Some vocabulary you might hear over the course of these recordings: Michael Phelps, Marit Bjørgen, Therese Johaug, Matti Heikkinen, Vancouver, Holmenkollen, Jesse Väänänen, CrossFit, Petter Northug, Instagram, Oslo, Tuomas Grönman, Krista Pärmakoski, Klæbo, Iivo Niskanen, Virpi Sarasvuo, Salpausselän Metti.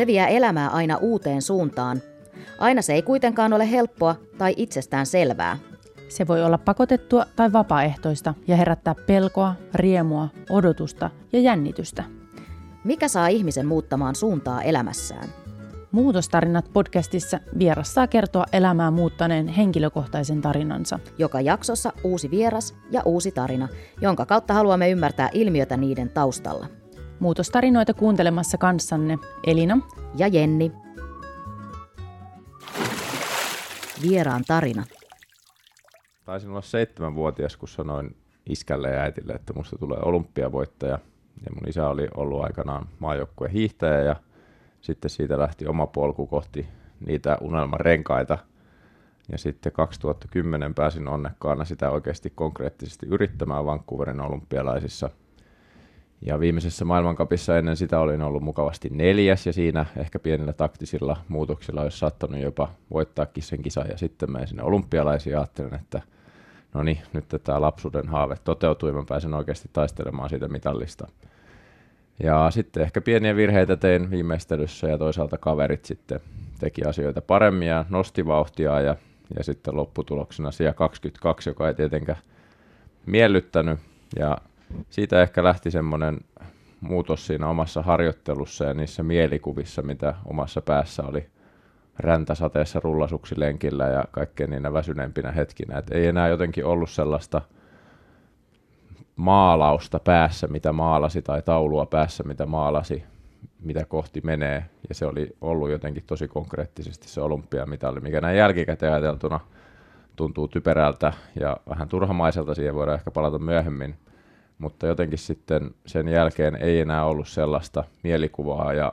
Se vie elämää aina uuteen suuntaan. Aina se ei kuitenkaan ole helppoa tai itsestään selvää. Se voi olla pakotettua tai vapaaehtoista ja herättää pelkoa, riemua, odotusta ja jännitystä. Mikä saa ihmisen muuttamaan suuntaa elämässään? Muutostarinat podcastissa vieras saa kertoa elämää muuttaneen henkilökohtaisen tarinansa. Joka jaksossa uusi vieras ja uusi tarina, jonka kautta haluamme ymmärtää ilmiötä niiden taustalla. Muutostarinoita kuuntelemassa kanssanne Elina ja Jenni. Vieraan tarina. Taisin olla 7-vuotias, kun sanoin iskälle ja äitille, että musta tulee olympiavoittaja. Ja mun isä oli ollut aikanaan maajoukkueen hiihtäjä ja sitten siitä lähti oma polku kohti niitä unelmarenkaita. Ja sitten 2010 pääsin onnekkaana sitä oikeasti konkreettisesti yrittämään Vancouverin olympialaisissa. Ja viimeisessä maailmancupissa ennen sitä olin ollut mukavasti 4. ja siinä ehkä pienillä taktisilla muutoksilla olisi saattanut jopa voittaakin sen kisan. Ja sitten menin sinne olympialaisiin ja ajattelin, että no niin, nyt tämä lapsuuden haave toteutui, mä pääsen oikeasti taistelemaan siitä mitallista. Ja sitten ehkä pieniä virheitä tein viimeistelyssä ja toisaalta kaverit sitten teki asioita paremmin ja nosti vauhtia ja sitten lopputuloksena sija 22, joka ei tietenkään miellyttänyt. Ja siitä ehkä lähti semmoinen muutos siinä omassa harjoittelussa ja niissä mielikuvissa, mitä omassa päässä oli räntäsateessa rullasuksilenkillä ja kaikkein niinä väsyneempinä hetkinä. Et ei enää jotenkin ollut sellaista maalausta päässä, mitä maalasi, tai taulua päässä, mitä maalasi, mitä kohti menee. Ja se oli ollut jotenkin tosi konkreettisesti se olympiamitali, mikä näin jälkikäteen ajateltuna tuntuu typerältä ja vähän turhamaiselta. Siihen voidaan ehkä palata myöhemmin. Mutta jotenkin sitten sen jälkeen ei enää ollut sellaista mielikuvaa ja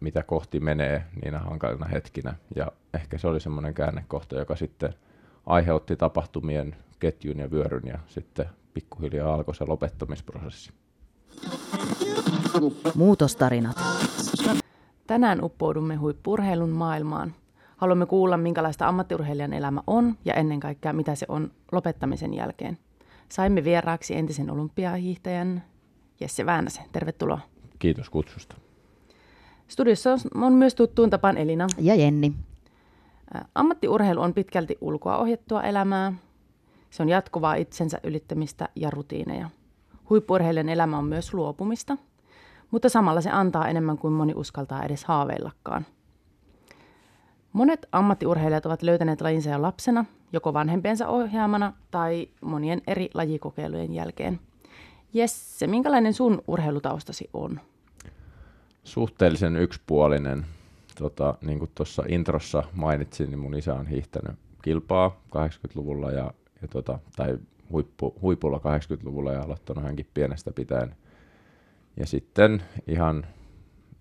mitä kohti menee niinä hankalina hetkinä. Ja ehkä se oli semmoinen käännekohta, joka sitten aiheutti tapahtumien ketjun ja vyöryn ja sitten pikkuhiljaa alkoi se lopettamisprosessi. Muutostarinat. Tänään uppoudumme huippu-urheilun maailmaan. Haluamme kuulla, minkälaista ammattiurheilijan elämä on ja ennen kaikkea, mitä se on lopettamisen jälkeen. Saimme vieraaksi entisen olympiahiihtäjän Jesse Väänäsen. Tervetuloa. Kiitos kutsusta. Studiossa on myös tuttuun tapaan Elina ja Jenni. Ammattiurheilu on pitkälti ulkoa ohjattua elämää. Se on jatkuvaa itsensä ylittämistä ja rutiineja. Huippu-urheilijan elämä on myös luopumista, mutta samalla se antaa enemmän kuin moni uskaltaa edes haaveillakaan. Monet ammattiurheilijat ovat löytäneet lajinsa jo lapsena, joko vanhempiensa ohjaamana tai monien eri lajikokeilujen jälkeen. Jesse, minkälainen sun urheilutaustasi on? Suhteellisen yksipuolinen. Niin kuin tuossa introssa mainitsin, niin mun isä on hiihtänyt kilpaa 80-luvulla tai huipulla 80-luvulla ja aloittanut hänkin pienestä pitäen. Ja sitten ihan,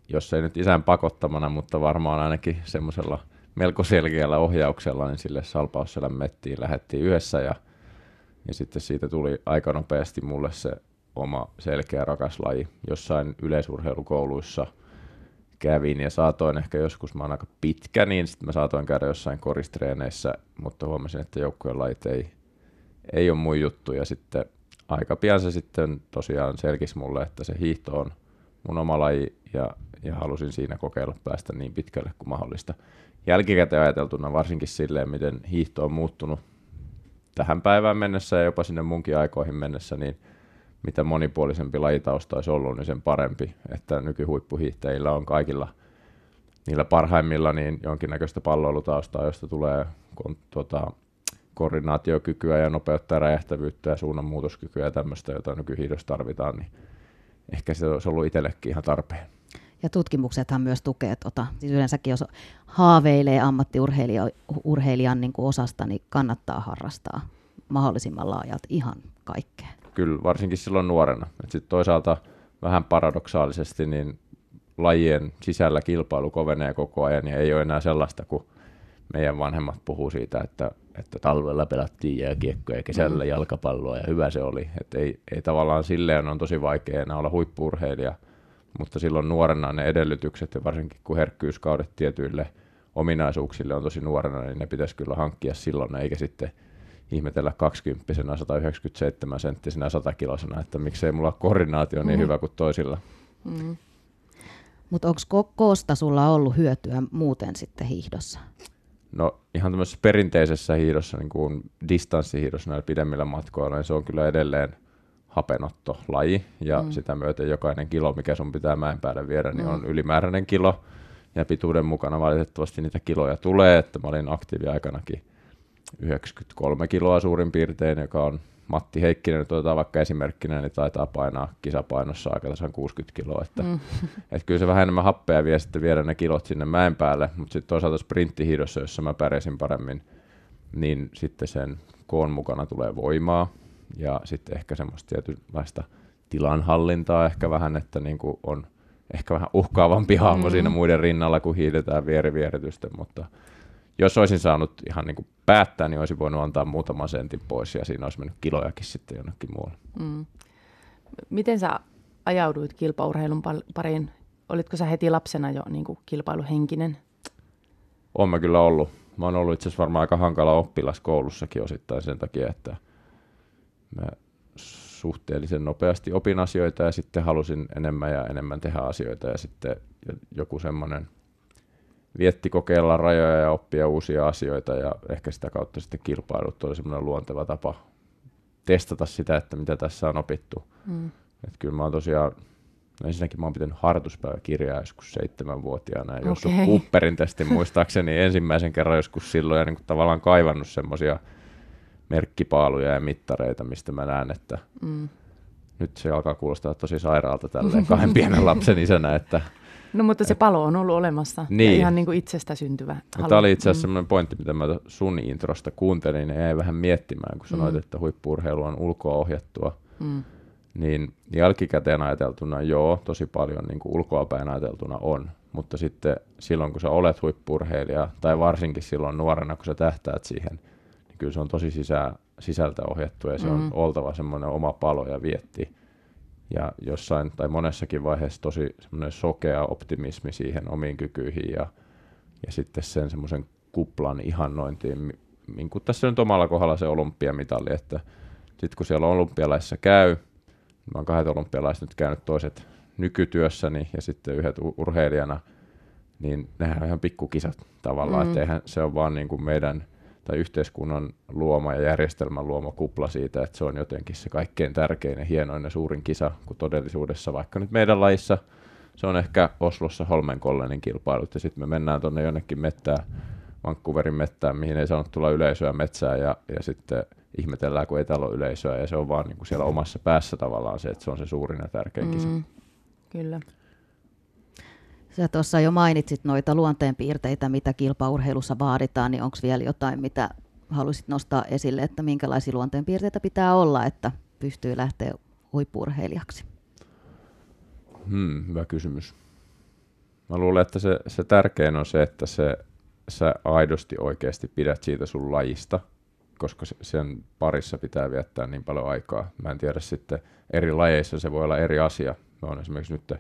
jos ei nyt isän pakottamana, mutta varmaan ainakin semmoisella melko selkeällä ohjauksella, niin sille Salpausselän Mettiin lähdettiin yhdessä ja sitten siitä tuli aika nopeasti mulle se oma selkeä rakas laji. Jossain yleisurheilukouluissa kävin ja saatoin ehkä joskus, mä oon aika pitkä, niin sitten mä saatoin käydä jossain koristreeneissä, mutta huomasin, että joukkueen lajit ei ole mun juttu ja sitten aika pian se sitten tosiaan selkisi mulle, että se hiihto on mun oma laji ja halusin siinä kokeilla päästä niin pitkälle kuin mahdollista. Jälkikäteen ajateltuna varsinkin silleen, miten hiihto on muuttunut tähän päivään mennessä ja jopa sinne munkin aikoihin mennessä, niin mitä monipuolisempi lajitausta olisi ollut, niin sen parempi, että nykyhuippuhiihtäjillä on kaikilla niillä parhaimmilla niin jonkinnäköistä palloilutaustaa, josta tulee koordinaatiokykyä ja nopeutta ja räjähtävyyttä ja suunnanmuutoskykyä ja tämmöistä, jota nykyhiihdossa tarvitaan, niin ehkä se olisi ollut itsellekin ihan tarpeen. Ja tutkimuksethan myös tukee siis yleensäkin jos haaveilee ammattiurheilijan niin kuin osasta, niin kannattaa harrastaa mahdollisimman laajalti ihan kaikkea. Kyllä, varsinkin silloin nuorena. Sitten toisaalta vähän paradoksaalisesti niin lajien sisällä kilpailu kovenee koko ajan ja ei ole enää sellaista, kun meidän vanhemmat puhuu siitä, että talvella pelattiin jääkiekkoa ja kesällä jalkapalloa ja hyvä se oli. Et ei tavallaan silleen on tosi vaikea enää olla huippu-urheilija, mutta silloin nuorena ne edellytykset ja varsinkin kun herkkyyskaudet tietyille ominaisuuksille on tosi nuorena, niin ne pitäisi kyllä hankkia silloin eikä sitten ihmetellä 20-vuotiaana 197-senttisenä 100-kilosena, että miksei mulla koordinaatio niin hyvä kuin toisilla. Mm. Mutta onko koosta sulla ollut hyötyä muuten sitten hiihdossa? No ihan tämmöisessä perinteisessä hiihdossa, niin kuin distanssihiihdossa näillä pidemmillä matkoilla, niin se on kyllä edelleen hapenottolaji. Ja sitä myöten jokainen kilo, mikä sun pitää mäen päälle viedä, niin on ylimääräinen kilo. Ja pituuden mukana valitettavasti niitä kiloja tulee, että mä olin aktiiviaikanakin 93 kiloa suurin piirtein, joka on Matti Heikkinen, nyt otetaan vaikka esimerkkinä, niin taitaa painaa kisapainossa aika tasan 60 kiloa. Että, et kyllä se vähän enemmän happea vie sitten viedä ne kilot sinne mäen päälle, mutta sitten toisaalta sprinttihiidossa, jossa mä pärjäsin paremmin, niin sitten sen koon mukana tulee voimaa ja sitten ehkä semmoista tietynlaista tilanhallintaa ehkä vähän, että niinku on ehkä vähän uhkaavampi hahmo siinä muiden rinnalla, kun hiidetään vierivierrytysten, mutta jos olisin saanut ihan niin kuin päättää, niin olisin voinut antaa muutaman sentin pois ja siinä olisi mennyt kilojakin sitten jonnekin muualle. Mm. Miten sä ajauduit kilpaurheilun pariin? Olitko sä heti lapsena jo niin kuin kilpailuhenkinen? Olen mä kyllä ollut. Mä oon ollut itse asiassa varmaan aika hankala oppilas koulussakin osittain sen takia, että mä suhteellisen nopeasti opin asioita ja sitten halusin enemmän ja enemmän tehdä asioita ja sitten joku semmoinen vietti kokeilla rajoja ja oppia uusia asioita ja ehkä sitä kautta sitten kilpailut oli semmoinen luonteva tapa testata sitä, että mitä tässä on opittu. Että kyllä mä oon tosiaan, ensinnäkin mä oon pitänyt harjoituspäiväkirjaa joskus 7-vuotiaana ja joskus Cooperin testin muistaakseni ensimmäisen kerran joskus silloin ja niin kuin tavallaan kaivannut semmoisia merkkipaaluja ja mittareita, mistä mä näen, että nyt se alkaa kuulostaa tosi sairaalta tälleen kahden pienen lapsen isänä, että no mutta se palo on ollut olemassa niin. Ja ihan niin kuin itsestä syntyvä halu. Tämä oli itse asiassa sellainen pointti, mitä mä sun introsta kuuntelin ja jäin vähän miettimään, kun sanoit, että huippu-urheilu on ulkoa ohjattua. Niin jälkikäteen ajateltuna joo, tosi paljon niin kuin ulkoapäin ajateltuna on, mutta sitten silloin kun sä olet huippu-urheilija tai varsinkin silloin nuorena, kun sä tähtäät siihen, niin kyllä se on tosi sisältä ohjattu ja se on oltava semmoinen oma palo ja vietti. Ja jossain tai monessakin vaiheessa tosi semmoinen sokea optimismi siihen omiin kykyihin ja sitten sen semmoisen kuplan ihannointiin, niin kuin tässä nyt omalla kohdalla se olympiamitali, että sitten kun siellä olympialaisissa käy, mä oon 2 olympialaisissa nyt käynyt toiset nykytyössäni ja sitten yhdet urheilijana, niin nehän on ihan pikkukisat tavallaan, että eihän se on vaan niin kuin meidän tai yhteiskunnan luoma ja järjestelmän luoma kupla siitä, että se on jotenkin se kaikkein tärkein ja hienoin ja suurin kisa, kun todellisuudessa vaikka nyt meidän lajissa se on ehkä Oslossa Holmenkollenin kilpailut ja sitten me mennään tuonne jonnekin mettään, Vancouverin mettään, mihin ei saanut tulla yleisöä metsään ja sitten ihmetellään, kun ei täällä ole yleisöä ja se on vaan niin kuin siellä omassa päässä tavallaan se, että se on se suurin ja tärkein kisa. Kyllä. Sä tuossa jo mainitsit noita luonteenpiirteitä, mitä kilpaurheilussa vaaditaan, niin onko vielä jotain, mitä haluaisit nostaa esille, että minkälaisia luonteenpiirteitä pitää olla, että pystyy lähteä huippu-urheilijaksi? Hyvä kysymys. Mä luulen, että se tärkein on se, että sä aidosti oikeasti pidät siitä sun lajista, koska sen parissa pitää viettää niin paljon aikaa. Mä en tiedä sitten, eri lajeissa se voi olla eri asia. Mä oon esimerkiksi nyt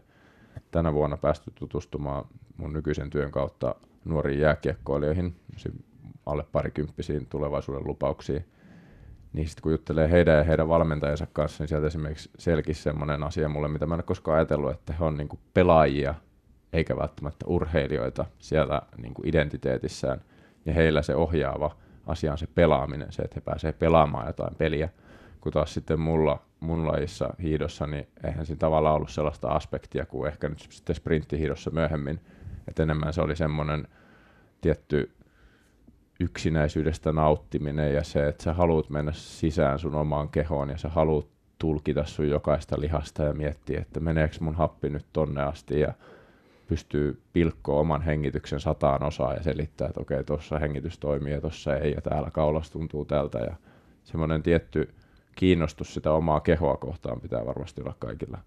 tänä vuonna päästy tutustumaan mun nykyisen työn kautta nuoriin jääkiekkoilijoihin, alle parikymppisiin tulevaisuuden lupauksiin. Niin sitten kun juttelee heidän ja heidän valmentajansa kanssa, niin sieltä esimerkiksi selkisi semmoinen asia mulle, mitä mä en ole koskaan ajatellut, että he on niinku pelaajia eikä välttämättä urheilijoita siellä niinku identiteetissään. Ja heillä se ohjaava asia on se pelaaminen, se että he pääsevät pelaamaan jotain peliä. Kun taas sitten mun lajissa hiidossa, niin eihän siinä tavallaan ollut sellaista aspektia kuin ehkä nyt sitten sprinttihiidossa myöhemmin. Että enemmän se oli semmoinen tietty yksinäisyydestä nauttiminen ja se, että sä haluat mennä sisään sun omaan kehoon ja sä haluat tulkita sun jokaista lihasta ja miettiä, että meneekö mun happi nyt tonne asti ja pystyy pilkkoon oman hengityksen 100% ja selittää, että okei, tuossa hengitys toimii ja tuossa ei ja täällä kaulas tuntuu tältä ja semmoinen tietty kiinnostus sitä omaa kehoa kohtaan pitää varmasti olla kaikilla.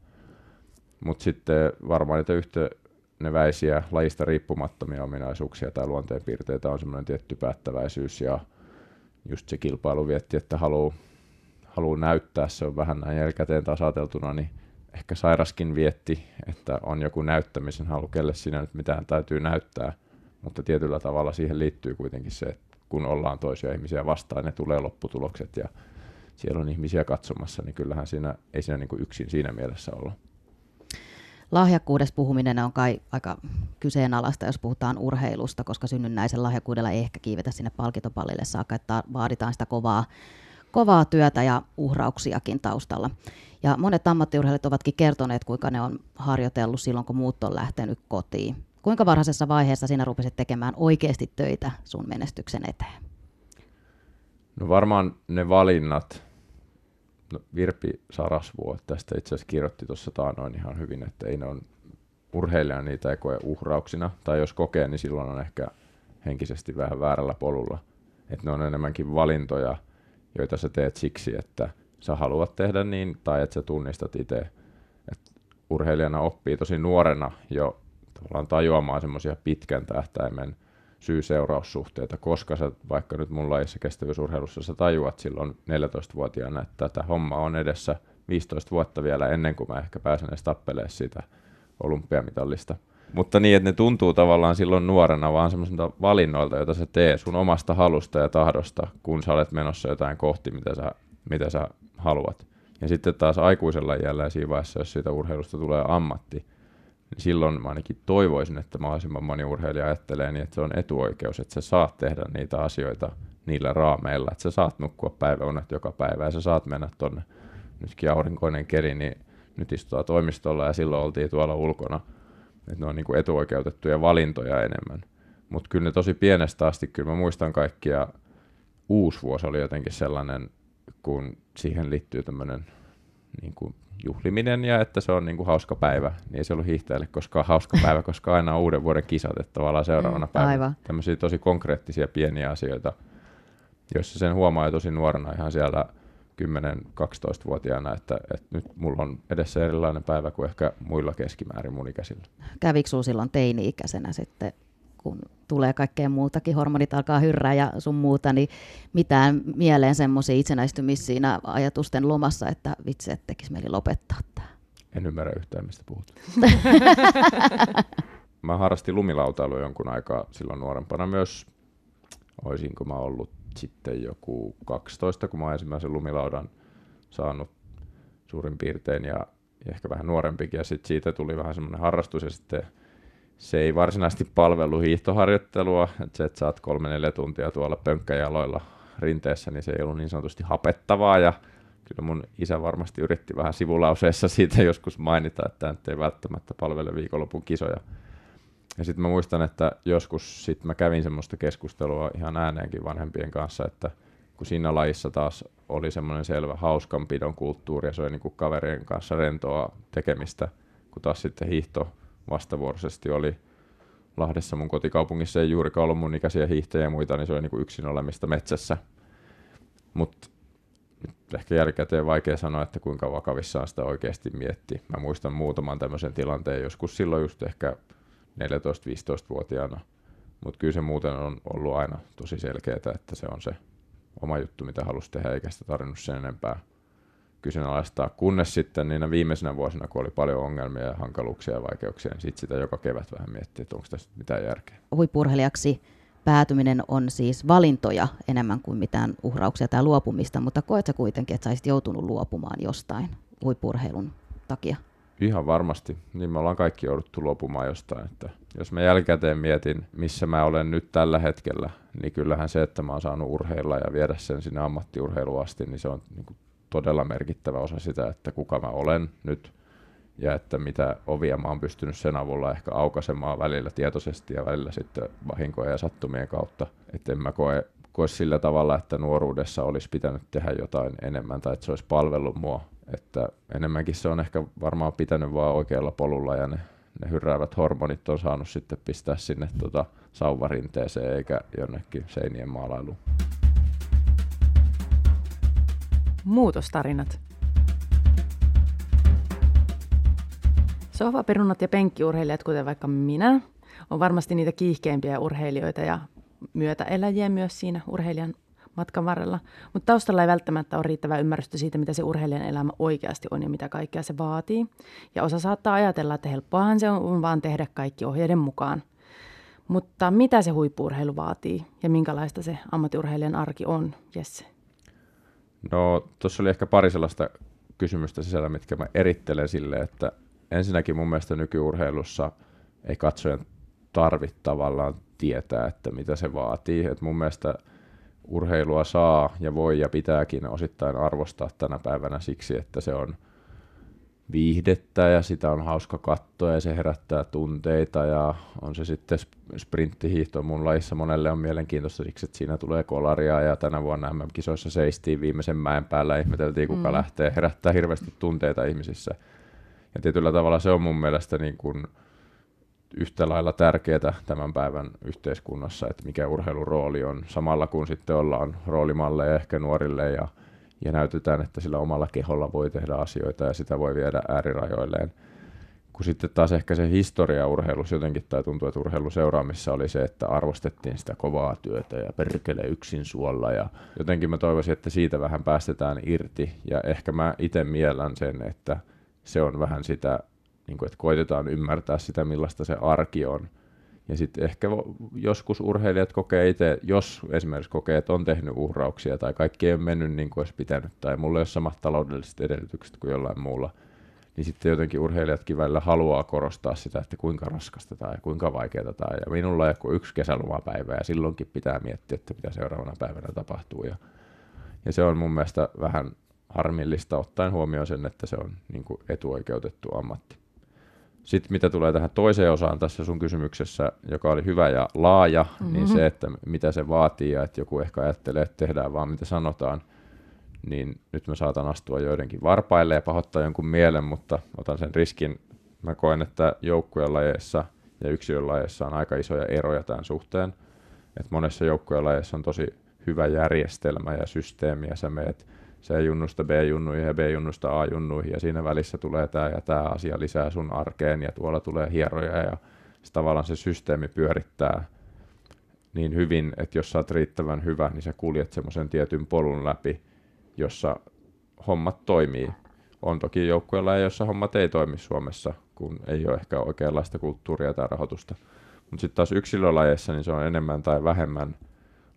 Mutta sitten varmaan niitä yhteneväisiä lajista riippumattomia ominaisuuksia tai luonteenpiirteitä on semmoinen tietty päättäväisyys ja just se kilpailuvietti, että haluaa näyttää, se on vähän näin jälkikäteen taas ajateltuna, niin ehkä sairaskin vietti, että on joku näyttämisen halu, kelle siinä nyt mitään täytyy näyttää, mutta tietyllä tavalla siihen liittyy kuitenkin se, että kun ollaan toisia ihmisiä vastaan, ne tulee lopputulokset ja siellä on ihmisiä katsomassa, niin kyllähän siinä ei siinä niin kuin yksin siinä mielessä olla. lahjakkuudesta puhuminen on kai aika kyseenalaista, jos puhutaan urheilusta, koska synnynnäisen lahjakkuudella ei ehkä kiivetä sinne palkintopallille saakka, että vaaditaan sitä kovaa työtä ja uhrauksiakin taustalla. Ja monet ammattiurheilijat ovatkin kertoneet, kuinka ne on harjoitellut silloin, kun muut on lähtenyt kotiin. Kuinka varhaisessa vaiheessa sinä rupesit tekemään oikeasti töitä sun menestyksen eteen? No varmaan ne valinnat. No, Virpi Sarasvuo tästä itse asiassa kirjoitti tuossa taanoin ihan hyvin, että ei ne on urheilija niitä ei koe uhrauksina, tai jos kokee, niin silloin on ehkä henkisesti vähän väärällä polulla. Että ne on enemmänkin valintoja, joita sä teet siksi, että sä haluat tehdä niin, tai että sä tunnistat itse. Että urheilijana oppii tosi nuorena jo tavallaan tajuamaan semmoisia pitkän tähtäimen syy-seuraussuhteita, koska sä, vaikka nyt mun lajissa kestävyysurheilussa sä tajuat silloin 14-vuotiaana, että tätä hommaa on edessä 15 vuotta vielä ennen kuin mä ehkä pääsen edes tappelemaan sitä olympiamitallista. Mutta niin, että ne tuntuu tavallaan silloin nuorena vaan semmoisilta valinnoilta, joita sä teet sun omasta halusta ja tahdosta, kun sä olet menossa jotain kohti, mitä sä haluat. Ja sitten taas aikuisella iällä siinä vaiheessa, jos siitä urheilusta tulee ammatti, niin silloin mä ainakin toivoisin, että mahdollisimman moni urheilija ajattelee niin, että se on etuoikeus, että sä saat tehdä niitä asioita niillä raameilla, että sä saat nukkua päiväunet joka päivä ja sä saat mennä tonne. Nytkin aurinkoinen keri, niin nyt istutaan toimistolla ja silloin oltiin tuolla ulkona. Että ne on niinku etuoikeutettuja valintoja enemmän. Mutta kyllä ne tosi pienestä asti, kyllä mä muistan kaikkia. Uusi vuosi oli jotenkin sellainen, kun siihen liittyy tämmöinen niinku juhliminen ja että se on niinku hauska päivä. Niin ei se ollut hiihtäjälle koskaan hauska päivä, koska aina on uuden vuoden kisat, että tavallaan seuraavana päivänä. Tämmöisiä tosi konkreettisia pieniä asioita, joissa sen huomaa tosi nuorena ihan siellä 10-12-vuotiaana, että nyt mulla on edessä erilainen päivä kuin ehkä muilla keskimäärin mun ikäisillä. Kävikö sinulla silloin teini-ikäisenä sitten, kun tulee kaikkea muutakin, hormonit alkaa hyrrää ja sun muuta, niin mitään mieleen semmoisia itsenäistymisiä siinä ajatusten lomassa, että vitsi, että tekisi mieli lopettaa tämä? En ymmärrä yhtään, mistä puhut. Mä harrastin lumilautailua jonkun aikaa silloin nuorempana myös, olisinko mä ollut sitten joku 12, kun mä oon ensimmäisen lumilaudan saanut suurin piirtein ja ehkä vähän nuorempikin. Ja sitten siitä tuli vähän semmoinen harrastus ja sitten se ei varsinaisesti palvelu hiihtoharjoittelua. Että se, että saat 3-4 tuntia tuolla pönkkäjaloilla rinteessä, niin se ei ollut niin sanotusti hapettavaa. Ja kyllä mun isä varmasti yritti vähän sivulauseessa siitä joskus mainita, että nyt ei välttämättä palvele viikonlopun kisoja. Ja sitten mä muistan, että joskus sit mä kävin semmoista keskustelua ihan ääneenkin vanhempien kanssa, että kun siinä lajissa taas oli semmoinen selvä hauskanpidon kulttuuri ja se oli niinku kaverien kanssa rentoa tekemistä, kun taas sitten hiihto vastavuoroisesti oli Lahdessa mun kotikaupungissa, ei juurikaan ollut mun ikäisiä hiihtäjiä ja muita, niin se oli niinku yksin olemista metsässä. Mutta ehkä jälkikäteen vaikea sanoa, että kuinka vakavissaan sitä oikeasti mietti. Mä muistan muutaman tämmöisen tilanteen joskus silloin just ehkä 14-15-vuotiaana, mutta kyllä se muuten on ollut aina tosi selkeää, että se on se oma juttu, mitä halusi tehdä, eikä sitä tarvinnut sen enempää kyseenalaistaa, kunnes sitten niinä viimeisenä vuosina, kun oli paljon ongelmia ja hankaluuksia ja vaikeuksia, niin sitten sitä joka kevät vähän miettii, että onko tässä mitään järkeä. Huippurheilijaksi päätyminen on siis valintoja enemmän kuin mitään uhrauksia tai luopumista, mutta koet sä kuitenkin, että sä olisit joutunut luopumaan jostain huippurheilun takia? Ihan varmasti. Niin me ollaan kaikki jouduttu luopumaan jostain. Että jos mä jälkikäteen mietin, missä mä olen nyt tällä hetkellä, niin kyllähän se, että mä oon saanut urheilla ja viedä sen sinne ammattiurheiluun asti, niin se on niinku todella merkittävä osa sitä, että kuka mä olen nyt ja että mitä ovia mä oon pystynyt sen avulla ehkä aukaisemaan välillä tietoisesti ja välillä sitten vahinkoja ja sattumien kautta. Että en mä koe sillä tavalla, että nuoruudessa olisi pitänyt tehdä jotain enemmän tai että se olisi palvellut mua. Että enemmänkin se on ehkä varmaan pitänyt vaan oikealla polulla ja ne hyrräävät hormonit on saanut sitten pistää sinne sauvarinteeseen eikä jonnekin seinien maalailuun. Muutostarinat. Sohvaperunat ja penkkiurheilijat, kuten vaikka minä, on varmasti niitä kiihkeimpiä urheilijoita ja myötäeläjiä myös siinä urheilijan matkan varrella, mutta taustalla ei välttämättä ole riittävää ymmärrystä siitä, mitä se urheilijan elämä oikeasti on ja mitä kaikkea se vaatii. Ja osa saattaa ajatella, että helppoahan se on vaan tehdä kaikki ohjeiden mukaan. Mutta mitä se huippu-urheilu vaatii ja minkälaista se ammattiurheilijan arki on, Jesse? No, tuossa oli ehkä pari sellaista kysymystä sisällä, mitkä mä erittelen sille, että ensinnäkin mun mielestä nykyurheilussa ei katsojan tarvitse tavallaan tietää, että mitä se vaatii. Et mun mielestä urheilua saa ja voi ja pitääkin osittain arvostaa tänä päivänä siksi, että se on viihdettä ja sitä on hauska katsoa ja se herättää tunteita ja on se sitten sprinttihiihto mun lajissa monelle on mielenkiintoista siksi, että siinä tulee kolaria ja tänä vuonna MM-kisoissa seistiin viimeisen mäen päällä ja ihmeteltiin kuka lähtee, herättää hirveästi tunteita ihmisissä ja tietyllä tavalla se on mun mielestä niin kuin yhtä lailla tärkeää tämän päivän yhteiskunnassa, että mikä urheilun rooli on samalla kun sitten ollaan roolimalleja ehkä nuorille ja näytetään, että sillä omalla keholla voi tehdä asioita ja sitä voi viedä äärirajoilleen. Kun sitten taas ehkä se historiaurheilus jotenkin, tai tuntuu, että urheiluseuraamissa oli se, että arvostettiin sitä kovaa työtä ja perkele yksin suolla. Ja jotenkin mä toivoisin, että siitä vähän päästetään irti ja ehkä mä itse miellän sen, että se on vähän sitä, niin kuin, että koitetaan ymmärtää sitä, millaista se arki on. Ja sitten ehkä joskus urheilijat kokee itse, jos esimerkiksi kokee, että on tehnyt uhrauksia tai kaikki ei ole mennyt niin kuin olisi pitänyt tai mulla ei ole samat taloudelliset edellytykset kuin jollain muulla, niin sitten jotenkin urheilijatkin välillä haluaa korostaa sitä, että kuinka raskasta tai kuinka vaikeaa tai ja minulla on joku yksi kesälomapäivä ja silloinkin pitää miettiä, että mitä seuraavana päivänä tapahtuu. Ja se on mun mielestä vähän harmillista ottaen huomioon sen, että se on niin kuin etuoikeutettu ammatti. Sitten mitä tulee tähän toiseen osaan tässä sun kysymyksessä, joka oli hyvä ja laaja, niin se, että mitä se vaatii ja että joku ehkä ajattelee, että tehdään vaan mitä sanotaan, niin nyt mä saatan astua joidenkin varpaille ja pahoittaa jonkun mielen, mutta otan sen riskin. Mä koen, että joukkueen lajeissa ja yksilön lajeissa on aika isoja eroja tämän suhteen. Et monessa joukkueen lajeissa on tosi hyvä järjestelmä ja systeemi ja sä meet C-junnusta B-junnuihin ja B-junnusta A-junnuihin ja siinä välissä tulee tämä ja tämä asia lisää sun arkeen ja tuolla tulee hieroja ja tavallaan se systeemi pyörittää niin hyvin, että jos sä oot riittävän hyvä, niin sä kuljet semmoisen tietyn polun läpi, jossa hommat toimii. On toki joukkueella, jossa hommat ei toimi Suomessa, kun ei ole ehkä oikeanlaista kulttuuria tai rahoitusta. Mutta sitten taas yksilölajeissa niin se on enemmän tai vähemmän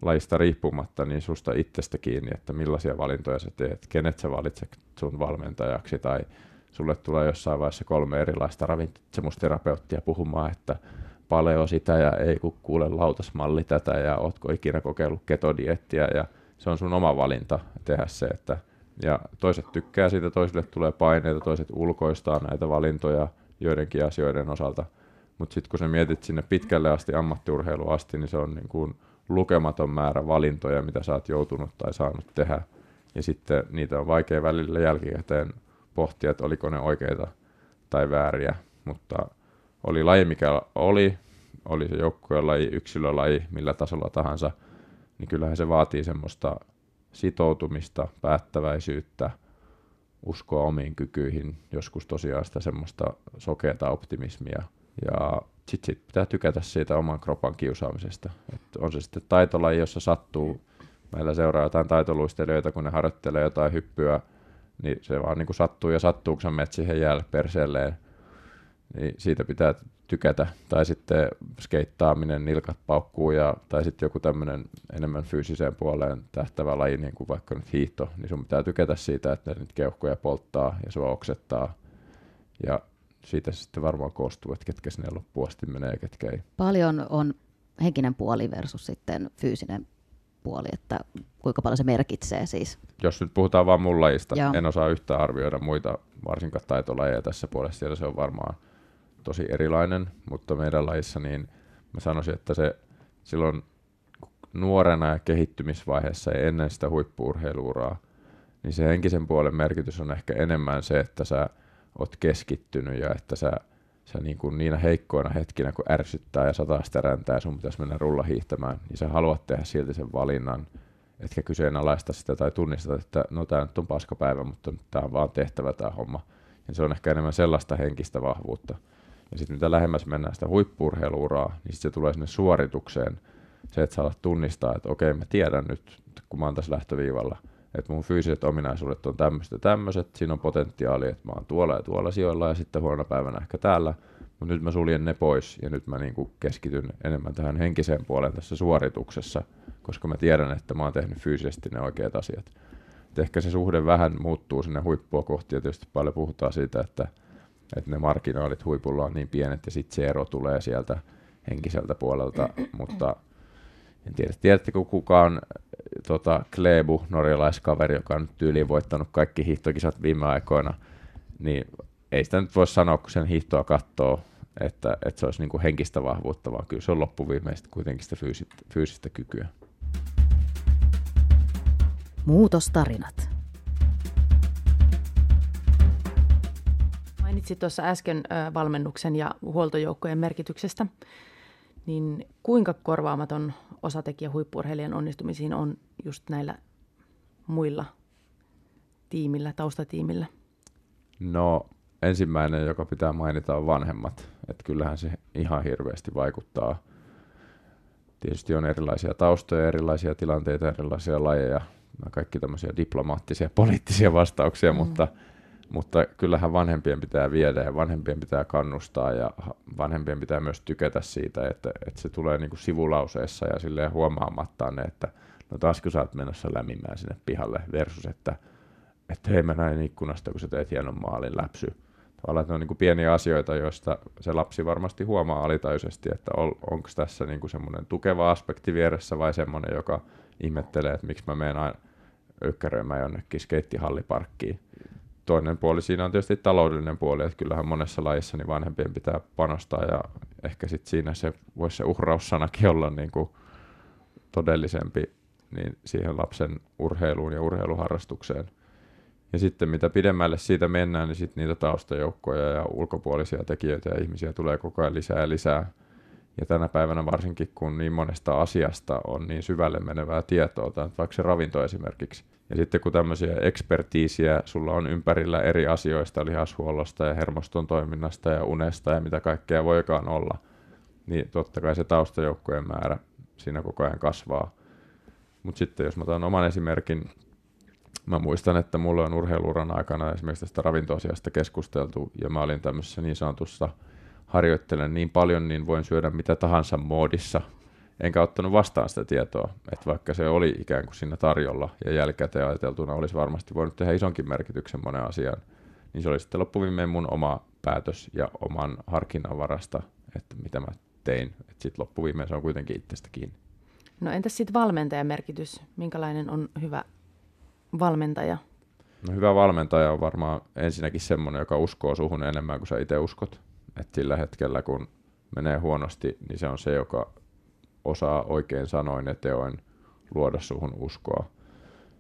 lajista riippumatta, niin susta itsestä kiinni, että millaisia valintoja sä teet, kenet sä valitset sun valmentajaksi, tai sulle tulee jossain vaiheessa 3 erilaista ravitsemusterapeuttia puhumaan, että paleo sitä ja ei kun kuule lautasmalli tätä ja ootko ikinä kokeillut ketodiettiä ja se on sun oma valinta tehdä se, että ja toiset tykkää siitä, toisille tulee paineita, toiset ulkoistaa näitä valintoja joidenkin asioiden osalta, mutta sitten kun sä mietit sinne pitkälle asti, ammattiurheiluun asti, niin se on niin kuin lukematon määrä valintoja, mitä sä oot joutunut tai saanut tehdä. Ja sitten niitä on vaikea välillä jälkikäteen pohtia, että oliko ne oikeita tai vääriä. Mutta oli laji, mikä oli se joukkuelaji, yksilölaji, millä tasolla tahansa, niin kyllähän se vaatii semmoista sitoutumista, päättäväisyyttä, uskoa omiin kykyihin, joskus tosiaan sitä semmoista sokeata optimismia. Ja sitten pitää tykätä siitä oman kropan kiusaamisesta. Et on se sitten taitolaji, jossa sattuu. Meillä seuraa jotain taitoluistelijoita, kun ne harjoittelee jotain hyppyä, niin se vaan niin kuin sattuu ja sattuu, kun sä menet siihen jäälle perseelleen. Niin siitä pitää tykätä. Tai sitten skeittaaminen, nilkat paukkuu, tai sitten joku tämmöinen enemmän fyysiseen puoleen tähtävä laji, niin kuin vaikka nyt hiihto, niin sun pitää tykätä siitä, että ne nyt keuhkoja polttaa ja sua oksettaa. Ja siitä sitten varmaan koostuu, että ketkä sinne loppuasti menee ja ketkä ei. Paljon on henkinen puoli versus sitten fyysinen puoli, että kuinka paljon se merkitsee siis? Jos nyt puhutaan vaan mun lajista, joo. En osaa yhtään arvioida muita, varsinkaan taitolajeja tässä puolessa, siellä se on varmaan tosi erilainen, mutta meidän lajissa niin mä sanoisin, että se silloin nuorena ja kehittymisvaiheessa ja ennen sitä huippu-urheiluuraa, niin se henkisen puolen merkitys on ehkä enemmän se, että sä oot keskittynyt ja että sä niin kuin niinä heikkoina hetkinä, kun ärsyttää ja sataa sitä räntää ja sun pitäisi mennä rulla hiihtämään, niin sä haluat tehdä silti sen valinnan, etkä kyseenalaista sitä tai tunnista, että no tää nyt on paskapäivä, mutta tää on vaan tehtävä tää homma. Ja se on ehkä enemmän sellaista henkistä vahvuutta. Ja sitten mitä lähemmäs mennään sitä huippu-urheiluuraa, niin sit se tulee sinne suoritukseen. Se, että sä alat tunnistaa, että okei mä tiedän nyt, kun mä oon tässä lähtöviivalla, että mun fyysiset ominaisuudet on tämmöiset, siinä on potentiaali, että mä oon tuolla ja tuolla sijoilla ja sitten huonona päivänä ehkä täällä, mutta nyt mä suljen ne pois ja nyt mä niinku keskityn enemmän tähän henkiseen puoleen tässä suorituksessa, koska mä tiedän, että mä oon tehnyt fyysisesti ne oikeat asiat. Et ehkä se suhde vähän muuttuu sinne huippua kohti ja tietysti paljon puhutaan siitä, että että ne marginaalit huipulla on niin pienet ja sitten se ero tulee sieltä henkiseltä puolelta, mutta en tiedä, tiedättekö kuka on Klæbo, norjalaiskaveri, joka on nyt tyyliin voittanut kaikki hiihtokisat viime aikoina, niin ei sitä nyt voi sanoa, kun sen hiihtoa katsoo, että se olisi niin kuin henkistä vahvuutta, vaan kyllä se on loppuviimeisesti kuitenkin sitä fyysistä kykyä. Muutostarinat. Mainitsit tuossa äsken valmennuksen ja huoltojoukkojen merkityksestä, niin kuinka korvaamaton osatekijä huippu-urheilijan onnistumisiin on just näillä muilla tiimillä, taustatiimillä? No ensimmäinen, joka pitää mainita, on vanhemmat. Että kyllähän se ihan hirveästi vaikuttaa. Tietysti on erilaisia taustoja, erilaisia tilanteita, erilaisia lajeja, kaikki tämmöisiä diplomaattisia, poliittisia vastauksia, mutta kyllähän vanhempien pitää viedä ja vanhempien pitää kannustaa ja vanhempien pitää myös tykätä siitä, että se tulee niinku sivulauseessa ja silleen huomaamatta ne, että no taas kun sä oot menossa lämimään sinne pihalle versus, että hei mä näin ikkunasta, kun sä teet hienon maalin läpsy. Tavallaan ne on niinku pieniä asioita, joista se lapsi varmasti huomaa alitajuisesti, että onko tässä niinku semmoinen tukeva aspekti vieressä vai semmoinen, joka ihmettelee, että miksi mä menen aina ökkäröimään jonnekin skeittihalliparkkiin. Toinen puoli siinä on tietysti taloudellinen puoli, että kyllähän monessa lajissa niin vanhempien pitää panostaa ja ehkä sit siinä se voisi se uhraussanakin olla niinku todellisempi niin siihen lapsen urheiluun ja urheiluharrastukseen. Ja sitten mitä pidemmälle siitä mennään, niin sitten niitä taustajoukkoja ja ulkopuolisia tekijöitä ja ihmisiä tulee koko ajan lisää ja lisää. Ja tänä päivänä varsinkin, kun niin monesta asiasta on niin syvälle menevää tietoa, tai vaikka se ravinto esimerkiksi. Ja sitten kun tämmöisiä ekspertiisiä sulla on ympärillä eri asioista, lihashuollosta ja hermoston toiminnasta ja unesta ja mitä kaikkea voikaan olla, niin totta kai se taustajoukkojen määrä siinä koko ajan kasvaa. Mutta sitten jos mä otan oman esimerkin, mä muistan, että mulla on urheiluuran aikana esimerkiksi tästä ravintoasiasta keskusteltu, ja mä olin tämmöisessä niin sanotussa harjoittelen niin paljon, niin voin syödä mitä tahansa moodissa. Enkä ottanut vastaan sitä tietoa, että vaikka se oli ikään kuin siinä tarjolla ja jälkikäteen ajateltuna olisi varmasti voinut tehdä isonkin merkityksen monen asian, niin se oli sitten loppuviimein mun oma päätös ja oman harkinnan varasta, että mitä mä tein. Sitten loppuviimein se on kuitenkin itsestä kiinni. No entäs sitten valmentajan merkitys? Minkälainen on hyvä valmentaja? No hyvä valmentaja on varmaan ensinnäkin semmoinen, joka uskoo suhun enemmän kuin sä itse uskot. Et sillä hetkellä, kun menee huonosti, niin se on se, joka osaa oikein sanoin ja teoin luoda suhun uskoa.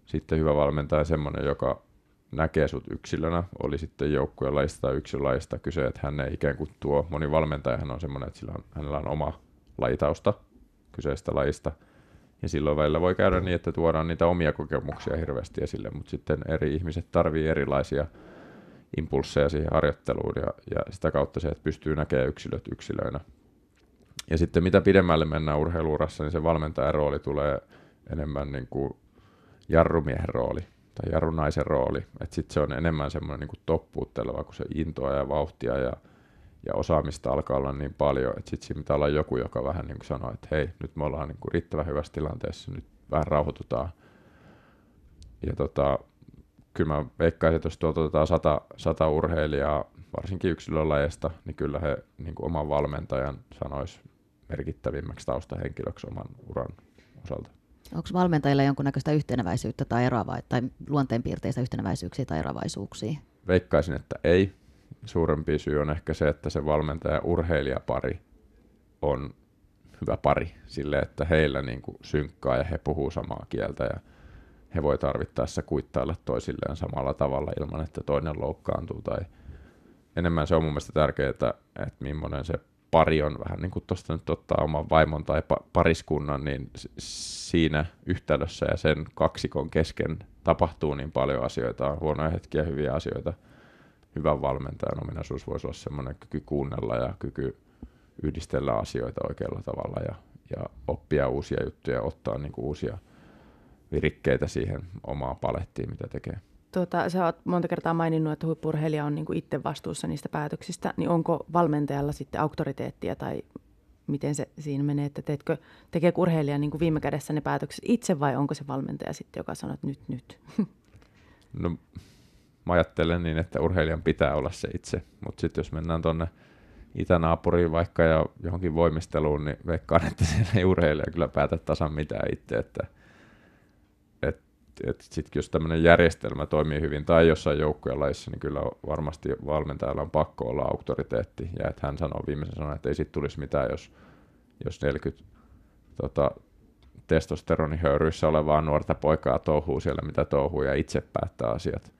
Sitten hyvä valmentaja semmoinen, joka näkee sut yksilönä, oli sitten joukkueen lajista tai yksilölajista kyse, että hän ei ikään kuin tuo. Moni valmentajahan on semmoinen, että hänellä on oma lajitausta kyseistä lajista. Ja silloin välillä voi käydä niin, että tuodaan niitä omia kokemuksia hirveästi esille, mutta sitten eri ihmiset tarvii erilaisia impulsseja siihen harjoitteluun ja sitä kautta se, että pystyy näkemään yksilöt yksilöinä. Ja sitten mitä pidemmälle mennään urheiluurassa, niin se valmentajan rooli tulee enemmän niin kuin jarrumiehen rooli tai jarrunaisen rooli. Sitten se on enemmän semmoinen niin kuin toppuutteleva, kun se intoa ja vauhtia ja osaamista alkaa olla niin paljon, että sitten siinä pitää olla joku, joka vähän niin kuin sanoo, että hei, nyt me ollaan niin kuin riittävän hyvässä tilanteessa, nyt vähän rauhoitutaan. Ja kyllä mä veikkaisin, että jos tuolta otetaan 100 urheilijaa, varsinkin yksilölajeista, niin kyllä he niin kuin oman valmentajan sanois merkittävimmäksi taustahenkilöksi oman uran osalta. Onko valmentajilla jonkunnäköistä yhteneväisyyttä tai luonteenpiirteistä yhteneväisyyksiä tai eroavaisuuksia? Veikkaisin, että ei. Suurempi syy on ehkä se, että se valmentaja-urheilijapari on hyvä pari sille, että heillä niin kuin synkkaa ja he puhuu samaa kieltä ja he voi tarvittaessa kuittailla toisilleen samalla tavalla ilman, että toinen loukkaantuu. Tai enemmän se on mun mielestä tärkeää, että millainen se pari on. Vähän niin kuin tuosta nyt ottaa oman vaimon tai pariskunnan, niin siinä yhtälössä ja sen kaksikon kesken tapahtuu niin paljon asioita. On huonoja hetkiä, hyviä asioita. Hyvän valmentajan ominaisuus voisi olla semmoinen kyky kuunnella ja kyky yhdistellä asioita oikealla tavalla ja oppia uusia juttuja, ottaa niin kuin uusia virikkeitä siihen omaan palettiin, mitä tekee. Sä oot monta kertaa maininnut, että huippu-urheilija on niinku itse vastuussa niistä päätöksistä, niin onko valmentajalla sitten auktoriteettia tai miten se siinä menee, että tekeekö urheilija niinku viime kädessä ne päätökset itse vai onko se valmentaja sitten, joka sanoo, että nyt? No, mä ajattelen niin, että urheilijan pitää olla se itse, mutta sitten jos mennään tuonne itänaapuriin vaikka ja johonkin voimisteluun, niin veikkaan, että siellä ei urheilija kyllä päätä tasan mitään itse, että sitten jos tämmöinen järjestelmä toimii hyvin tai jossain joukkojen lajissa, niin kyllä varmasti valmentajalla on pakko olla auktoriteetti. Ja että hän sanoo viimeisen sanan, että ei siitä tulisi mitään, jos 40 testosteronihöyryissä olevaa nuorta poikaa touhuu siellä mitä touhuu ja itse päättää asiat.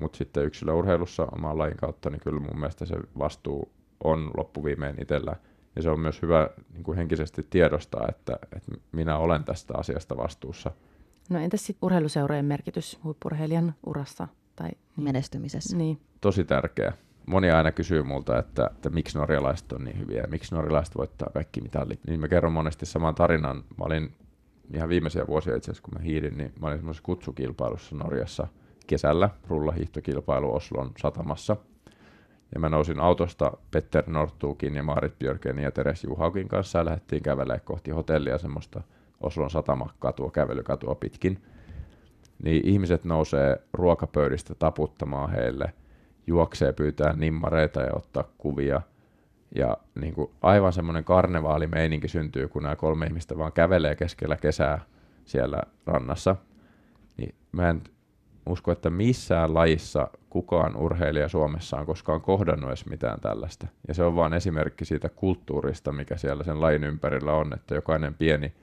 Mutta sitten yksilöurheilussa oman lajin kautta, niin kyllä mun mielestä se vastuu on loppuviimein itsellä. Ja se on myös hyvä niin kuin henkisesti tiedostaa, että minä olen tästä asiasta vastuussa. No entäs sitten urheiluseurojen merkitys huippurheilijan urassa tai menestymisessä? Niin. Tosi tärkeä. Moni aina kysyy multa, että miksi norjalaiset on niin hyviä ja miksi norjalaiset voittaa kaikki mitallit. Niin mä kerron monesti saman tarinan. Mä olin ihan viimeisiä vuosia itse asiassa, kun mä hiidin, niin mä olin semmoisessa kutsukilpailussa Norjassa kesällä, rullahiihtokilpailu Oslon satamassa. Ja mä nousin autosta Petter Northugin ja Marit Bjørgenin ja Therese Johaugin kanssa ja lähdettiin kävelemään kohti hotellia semmoista Oslon satamakkaatua, kävelykatua pitkin, niin ihmiset nousee ruokapöydistä taputtamaan heille, juoksee pyytää nimmareita ja ottaa kuvia. Ja niin kuin aivan semmoinen karnevaalimeininki syntyy, kun nämä kolme ihmistä vaan kävelee keskellä kesää siellä rannassa. Niin mä en usko, että missään lajissa kukaan urheilija Suomessa on koskaan kohdannut edes mitään tällaista. Ja se on vaan esimerkki siitä kulttuurista, mikä siellä sen lajin ympärillä on, että jokainen pieni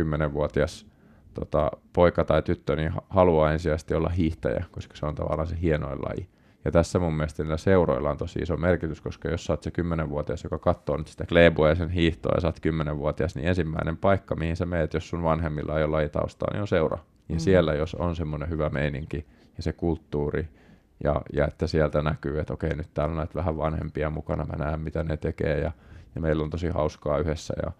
10-vuotias poika tai tyttö niin haluaa ensisijaisesti olla hiihtäjä, koska se on tavallaan se hienoin laji. Ja tässä mun mielestä niillä seuroilla on tosi iso merkitys, koska jos sä oot se 10-vuotias, joka katsoo nyt sitä Klæboa ja sen hiihtoa ja sä oot 10-vuotias, niin ensimmäinen paikka, mihin sä meet, jos sun vanhemmilla ei ole lajitaustaa, niin on seura. Ja siellä, jos on semmoinen hyvä meininki ja se kulttuuri ja että sieltä näkyy, että okei, nyt täällä on näitä vähän vanhempia mukana, mä näen mitä ne tekee ja meillä on tosi hauskaa yhdessä ja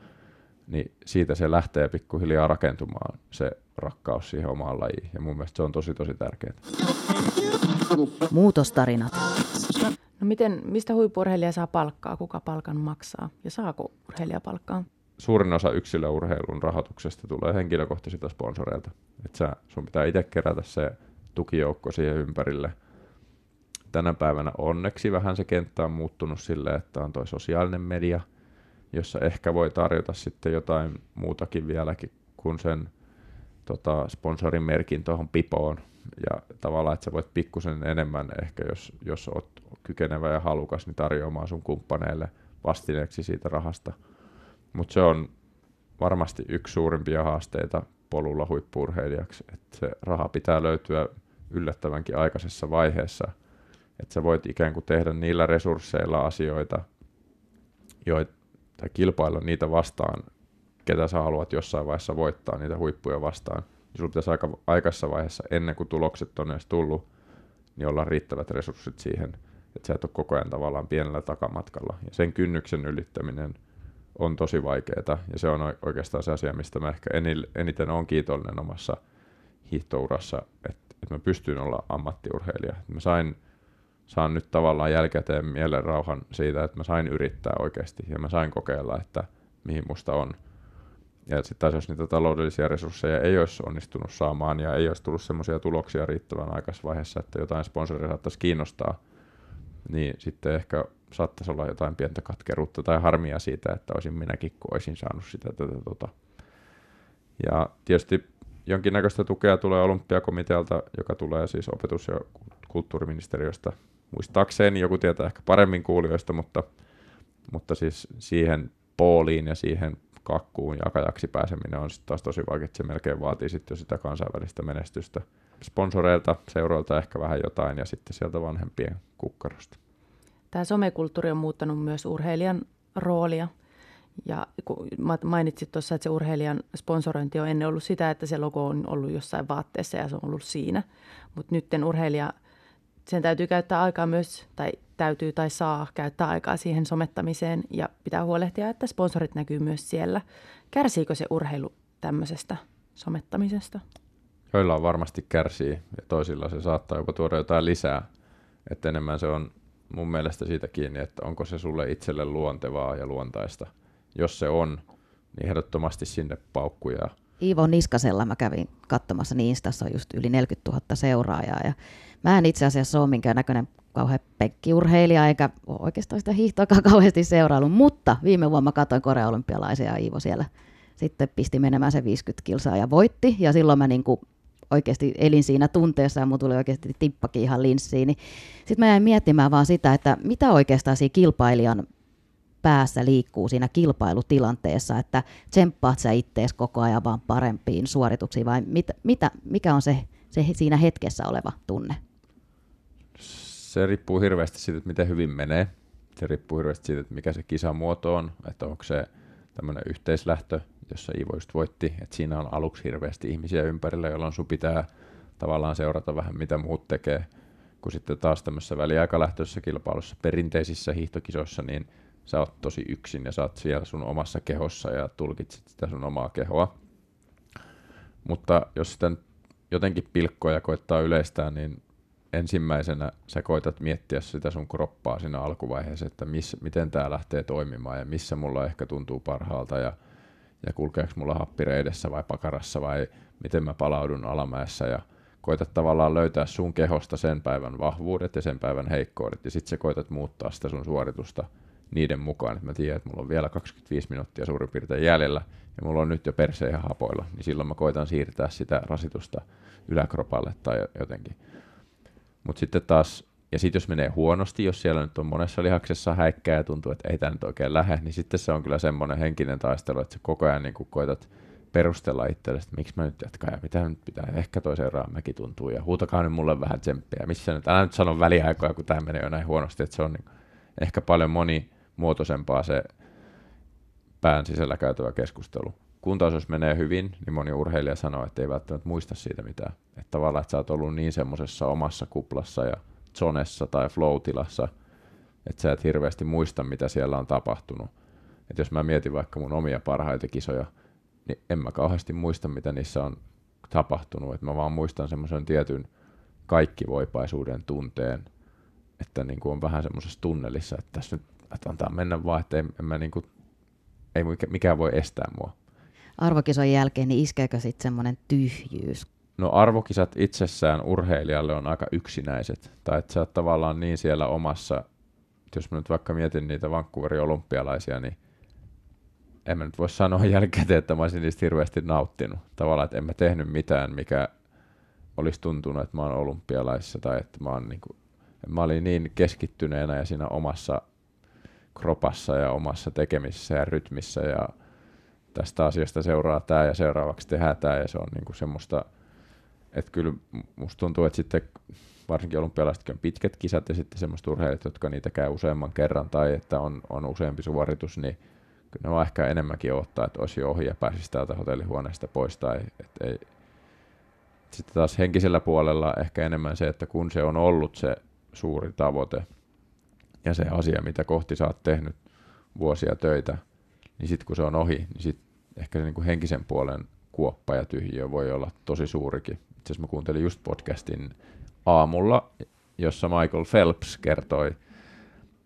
niin siitä se lähtee pikkuhiljaa rakentumaan, se rakkaus siihen omaan lajiin. Ja mun mielestä se on tosi, tosi tärkeää. Muutostarinat. No mistä huippu-urheilija saa palkkaa? Kuka palkan maksaa? Ja saako urheilija palkkaa? Suurin osa yksilöurheilun rahoituksesta tulee henkilökohtaisilta sponsoreilta. Että sun pitää itse kerätä se tukijoukko siihen ympärille. Tänä päivänä onneksi vähän se kenttä on muuttunut silleen, että on toi sosiaalinen media, jossa ehkä voi tarjota sitten jotain muutakin vieläkin kuin sen sponsorin merkin tuohon pipoon. Ja tavallaan, että sä voit pikkusen enemmän ehkä, jos oot kykenevä ja halukas, niin tarjoamaan sun kumppaneille vastineeksi siitä rahasta. Mutta se on varmasti yksi suurimpia haasteita polulla huippu-urheilijaksi, että se raha pitää löytyä yllättävänkin aikaisessa vaiheessa. Että sä voit ikään kuin tehdä niillä resursseilla asioita, tai kilpailla niitä vastaan, ketä sä haluat jossain vaiheessa voittaa, niitä huippuja vastaan, niin sulla pitäisi aikaisessa vaiheessa, ennen kuin tulokset on edes tullut, niin olla riittävät resurssit siihen, että sä et ole koko ajan tavallaan pienellä takamatkalla. Ja sen kynnyksen ylittäminen on tosi vaikeaa, ja se on oikeastaan se asia, mistä mä ehkä eniten olen kiitollinen omassa hiihtourassa, että mä pystyn olla ammattiurheilija. Mä saan nyt tavallaan jälkikäteen mielen rauhan siitä, että mä sain yrittää oikeasti ja mä sain kokeilla, että mihin musta on. Ja sitten taas jos niitä taloudellisia resursseja ei olisi onnistunut saamaan ja ei olisi tullut semmoisia tuloksia riittävän aikaisessa vaiheessa, että jotain sponsoria saattaisi kiinnostaa, niin sitten ehkä saattaisi olla jotain pientä katkeruutta tai harmia siitä, että olisin minäkin, kun olisin saanut sitä tätä. Ja tietysti jonkinnäköistä tukea tulee olympiakomitealta, joka tulee siis opetus- ja kulttuuriministeriöstä. Muistaakseni joku tietää ehkä paremmin kuulijoista, mutta siis siihen pooliin ja siihen kakkuun jakajaksi pääseminen on sitten taas tosi vaikea, että se melkein vaatii sitten jo sitä kansainvälistä menestystä. Sponsoreilta, seuroilta ehkä vähän jotain ja sitten sieltä vanhempien kukkarosta. Tämä somekulttuuri on muuttanut myös urheilijan roolia. Ja kun mainitsit tuossa, että se urheilijan sponsorointi on ennen ollut sitä, että se logo on ollut jossain vaatteessa ja se on ollut siinä. Mutta nyt urheilija, sen täytyy käyttää aikaa myös, tai saa käyttää aikaa siihen somettamiseen ja pitää huolehtia, että sponsorit näkyy myös siellä. Kärsiikö se urheilu tämmöisestä somettamisesta? Joillaan varmasti kärsii ja toisilla se saattaa jopa tuoda jotain lisää. Että enemmän se on mun mielestä siitä kiinni, että onko se sulle itselle luontevaa ja luontaista. Jos se on, niin ehdottomasti sinne paukkuja. Iivo Niskasella mä kävin katsomassa, niin Instassa on just yli 40 000 seuraajaa ja Mä en itse asiassa ole minkään näköinen kauhean penkkiurheilija, eikä oikeastaan sitä hiihtoakaan kauheasti seuraillut, mutta viime vuonna katsoin koreaolympialaisia ja Iivo siellä sitten pisti menemään se 50 kilsaa ja voitti, ja silloin mä niin kuin oikeasti elin siinä tunteessa ja mun tuli oikeasti tippakin ihan linssiin. Niin sitten mä jäin miettimään vaan sitä, että mitä oikeastaan siinä kilpailijan päässä liikkuu siinä kilpailutilanteessa, että tsemppaat sä ittees koko ajan vaan parempiin suorituksiin vai mikä on se siinä hetkessä oleva tunne? Se riippuu hirveästi siitä, että miten hyvin menee. Se riippuu hirveästi siitä, että mikä se kisamuoto on, että onko se tämmöinen yhteislähtö, jossa Iivo just voitti, että siinä on aluksi hirveästi ihmisiä ympärillä, jolloin sun pitää tavallaan seurata vähän mitä muut tekee, kun sitten taas tämmöisessä väliaikalähtöisessä kilpailussa, perinteisissä hiihtokisoissa, niin sä oot tosi yksin ja sä oot siellä sun omassa kehossa ja tulkitset sitä sun omaa kehoa. Mutta jos sitä jotenkin pilkkoja koittaa yleistää, niin ensimmäisenä sä koitat miettiä sitä sun kroppaa siinä alkuvaiheessa, että miten tää lähtee toimimaan ja missä mulla ehkä tuntuu parhaalta ja kulkeeko mulla happireidessä vai pakarassa vai miten mä palaudun alamäessä ja koitat tavallaan löytää sun kehosta sen päivän vahvuudet ja sen päivän heikkoudet ja sit sä koitat muuttaa sitä sun suoritusta niiden mukaan, että mä tiedän, että mulla on vielä 25 minuuttia suurin piirtein jäljellä ja mulla on nyt jo perse ihan hapoilla, niin silloin mä koitan siirtää sitä rasitusta yläkropalle tai jotenkin. Mut sitten taas, ja sitten jos menee huonosti, jos siellä nyt on monessa lihaksessa häikkää ja tuntuu, että ei tämä nyt oikein lähde, niin sitten se on kyllä semmoinen henkinen taistelu, että sä koko ajan niin koitat perustella itsellesi, että miksi mä nyt jatkan ja mitä nyt pitää, ehkä toi seuraava mäkin tuntuu ja huutakaa nyt mulle vähän tsemppiä, missä nyt, älä nyt sano väliaikoja, kun tämä menee jo näin huonosti, että se on niin ehkä paljon monimuotoisempaa se pään sisällä käytävä keskustelu. Kun taas jos menee hyvin, niin moni urheilija sanoo, että ei välttämättä muista siitä mitään. Että tavallaan, että sä oot ollut niin semmoisessa omassa kuplassa ja zonessa tai flow-tilassa, että sä et hirveästi muista, mitä siellä on tapahtunut. Että jos mä mietin vaikka mun omia parhaita kisoja, niin en mä kauheasti muista, mitä niissä on tapahtunut. Että mä vaan muistan semmoisen tietyn kaikkivoipaisuuden tunteen, että niin kuin on vähän semmoisessa tunnelissa, että tässä nyt että antaa mennä vaan, että ei mikään voi estää mua. Arvokisojen jälkeen, niin iskeekö sitten semmoinen tyhjyys? No arvokisat itsessään urheilijalle on aika yksinäiset. Tai että sä oot tavallaan niin siellä omassa, jos mä nyt vaikka mietin niitä Vancouverin olympialaisia, niin en mä nyt voi sanoa jälkikäteen, että mä olisin niistä hirveästi nauttinut. Tavallaan, että en mä tehnyt mitään, mikä olisi tuntunut, että mä oon olympialaisissa tai että mä olin niin keskittyneenä ja siinä omassa kropassa ja omassa tekemisessä ja rytmissä ja tästä asiasta seuraa tämä ja seuraavaksi tehdään tämä ja se on niinku semmoista, että kyllä musta tuntuu, että sitten varsinkin olympialaisetkin on pitkät kisat ja sitten semmoiset urheilijat, jotka niitä käy useamman kerran tai että on useampi suoritus, niin kyllä ne on ehkä enemmänkin odottaa, että olisi jo ohi ja pääsisi täältä hotellihuoneesta pois tai että ei. Sitten taas henkisellä puolella ehkä enemmän se, että kun se on ollut se suuri tavoite ja se asia, mitä kohti sä oot tehnyt vuosia töitä, niin sitten kun se on ohi, niin sitten ehkä se niinku henkisen puolen kuoppa ja tyhjiö voi olla tosi suurikin. Itse asiassa mä kuuntelin just podcastin aamulla, jossa Michael Phelps kertoi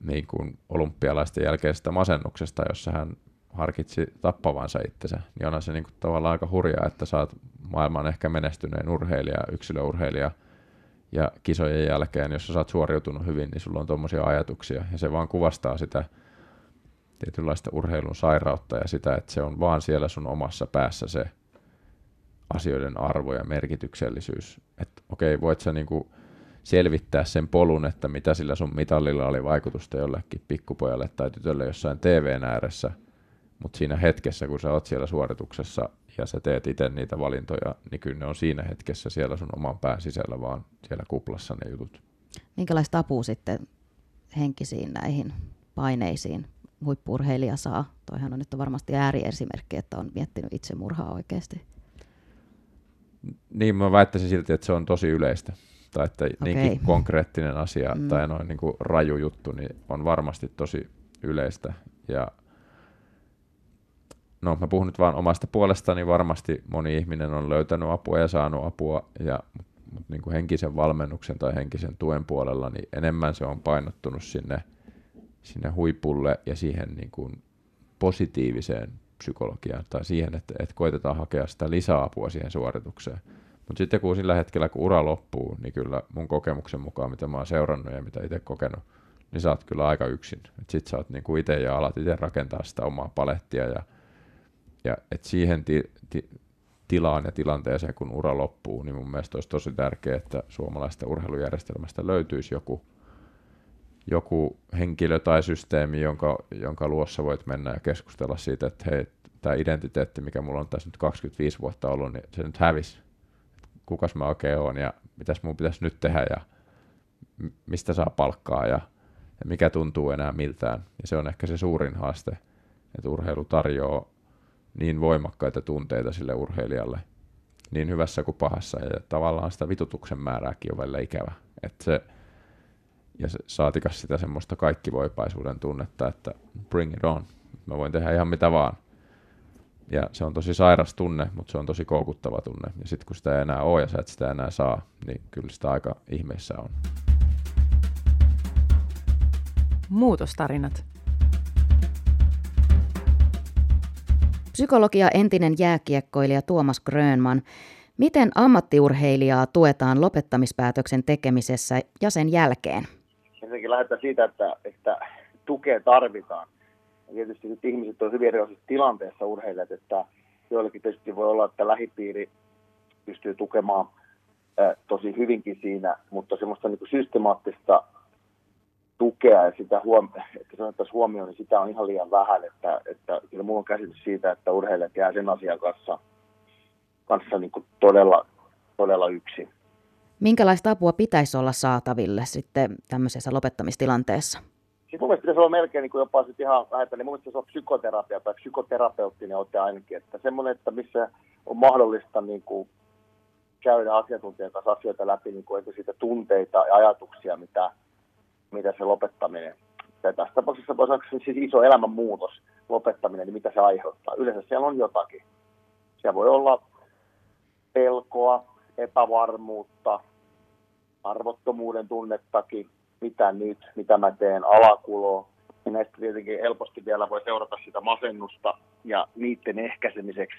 niin kuin olympialaisten jälkeisestä masennuksesta, jossa hän harkitsi tappavansa itsensä. Niin onhan se niinku tavallaan aika hurjaa, että sä oot maailman ehkä menestyneen urheilija, yksilöurheilija, ja kisojen jälkeen, jos sä oot suoriutunut hyvin, niin sulla on tommosia ajatuksia, ja se vaan kuvastaa sitä tietynlaista urheilun sairautta ja sitä, että se on vaan siellä sun omassa päässä se asioiden arvo ja merkityksellisyys. Että okei, voit sä niinku selvittää sen polun, että mitä sillä sun mitallilla oli vaikutusta jollekin pikkupojalle tai tytölle jossain TV:n ääressä, mutta siinä hetkessä, kun sä oot siellä suorituksessa ja sä teet itse niitä valintoja, niin kyllä ne on siinä hetkessä siellä sun oman pään sisällä, vaan siellä kuplassa ne jutut. Minkälaista apua sitten henkisiin näihin paineisiin huippu-urheilija saa? Toihan on nyt varmasti ääriesimerkki, että on miettinyt itsemurhaa oikeasti. Niin, mä väittäisin silti, että se on tosi yleistä. Tai että niinkin konkreettinen asia tai noin niin kuin raju juttu, niin on varmasti tosi yleistä. Ja no, mä puhun nyt vaan omasta puolestani, varmasti moni ihminen on löytänyt apua ja saanut apua, mutta niin kuin henkisen valmennuksen tai henkisen tuen puolella, niin enemmän se on painottunut sinne huipulle ja siihen niin kuin positiiviseen psykologiaan tai siihen, että koitetaan hakea sitä lisäapua siihen suoritukseen. Mutta sitten kun sillä hetkellä, kun ura loppuu, niin kyllä mun kokemuksen mukaan, mitä mä oon seurannut ja mitä itse kokenut, niin sä oot kyllä aika yksin. Et sit sä oot niinku itse ja alat itse rakentaa sitä omaa palettia. Ja et siihen tilaan ja tilanteeseen, kun ura loppuu, niin mun mielestä olisi tosi tärkeää, että suomalaisesta urheilujärjestelmästä löytyisi joku henkilö tai systeemi, jonka luossa voit mennä ja keskustella siitä, että hei, tämä identiteetti, mikä mulla on tässä nyt 25 vuotta ollut, niin se nyt hävisi. Kukas mä oikein oon ja mitäs mun pitäisi nyt tehdä ja mistä saa palkkaa ja mikä tuntuu enää miltään. Ja se on ehkä se suurin haaste, että urheilu tarjoaa niin voimakkaita tunteita sille urheilijalle, niin hyvässä kuin pahassa. Ja tavallaan sitä vitutuksen määrääkin on välillä ikävä. Ja se saatikas sitä semmoista kaikkivoipaisuuden tunnetta, että bring it on. Mä voin tehdä ihan mitä vaan. Ja se on tosi sairas tunne, mutta se on tosi koukuttava tunne. Ja sitten kun sitä ei enää ole ja sä et sitä enää saa, niin kyllä sitä aika ihmeessä on. Muutostarinat. Psykologia entinen jääkiekkoilija Tuomas Grönman. Miten ammattiurheilijaa tuetaan lopettamispäätöksen tekemisessä ja sen jälkeen? Ensinnäkin lähdetään siitä, että tukea tarvitaan. Ja tietysti nyt ihmiset on hyvin erilaisessa tilanteessa urheilijat, että joillekin tietysti voi olla, että lähipiiri pystyy tukemaan tosi hyvinkin siinä, mutta semmoista niin kuin systemaattista tukea ja sitä että se otettaisiin huomioon, niin sitä on ihan liian vähän, että kyllä minulla on käsitys siitä, että urheilijat jää sen asian kanssa niin kuin todella, todella yksin. Minkälaista apua pitäisi olla saataville sitten tämmöisessä lopettamistilanteessa? Mun mielestä pitäisi olla melkein niin kuin jopa sit ihan vähäpä, niin mun mielestä se on psykoterapia tai psykoterapeuttinen ote ainakin, että semmoinen, että missä on mahdollista niin kuin käydä asiantuntijan kanssa asioita läpi, niin kuin siitä tunteita ja ajatuksia, mitä se lopettaminen. Ja tässä tapauksessa voi sanoa, siis iso elämänmuutos, lopettaminen, niin mitä se aiheuttaa. Yleensä siellä on jotakin. Siellä voi olla pelkoa, epävarmuutta, arvottomuuden tunnettakin. Mitä nyt, mitä mä teen, alakuloa. Ja näistä tietenkin helposti vielä voi seurata sitä masennusta ja niiden ehkäisemiseksi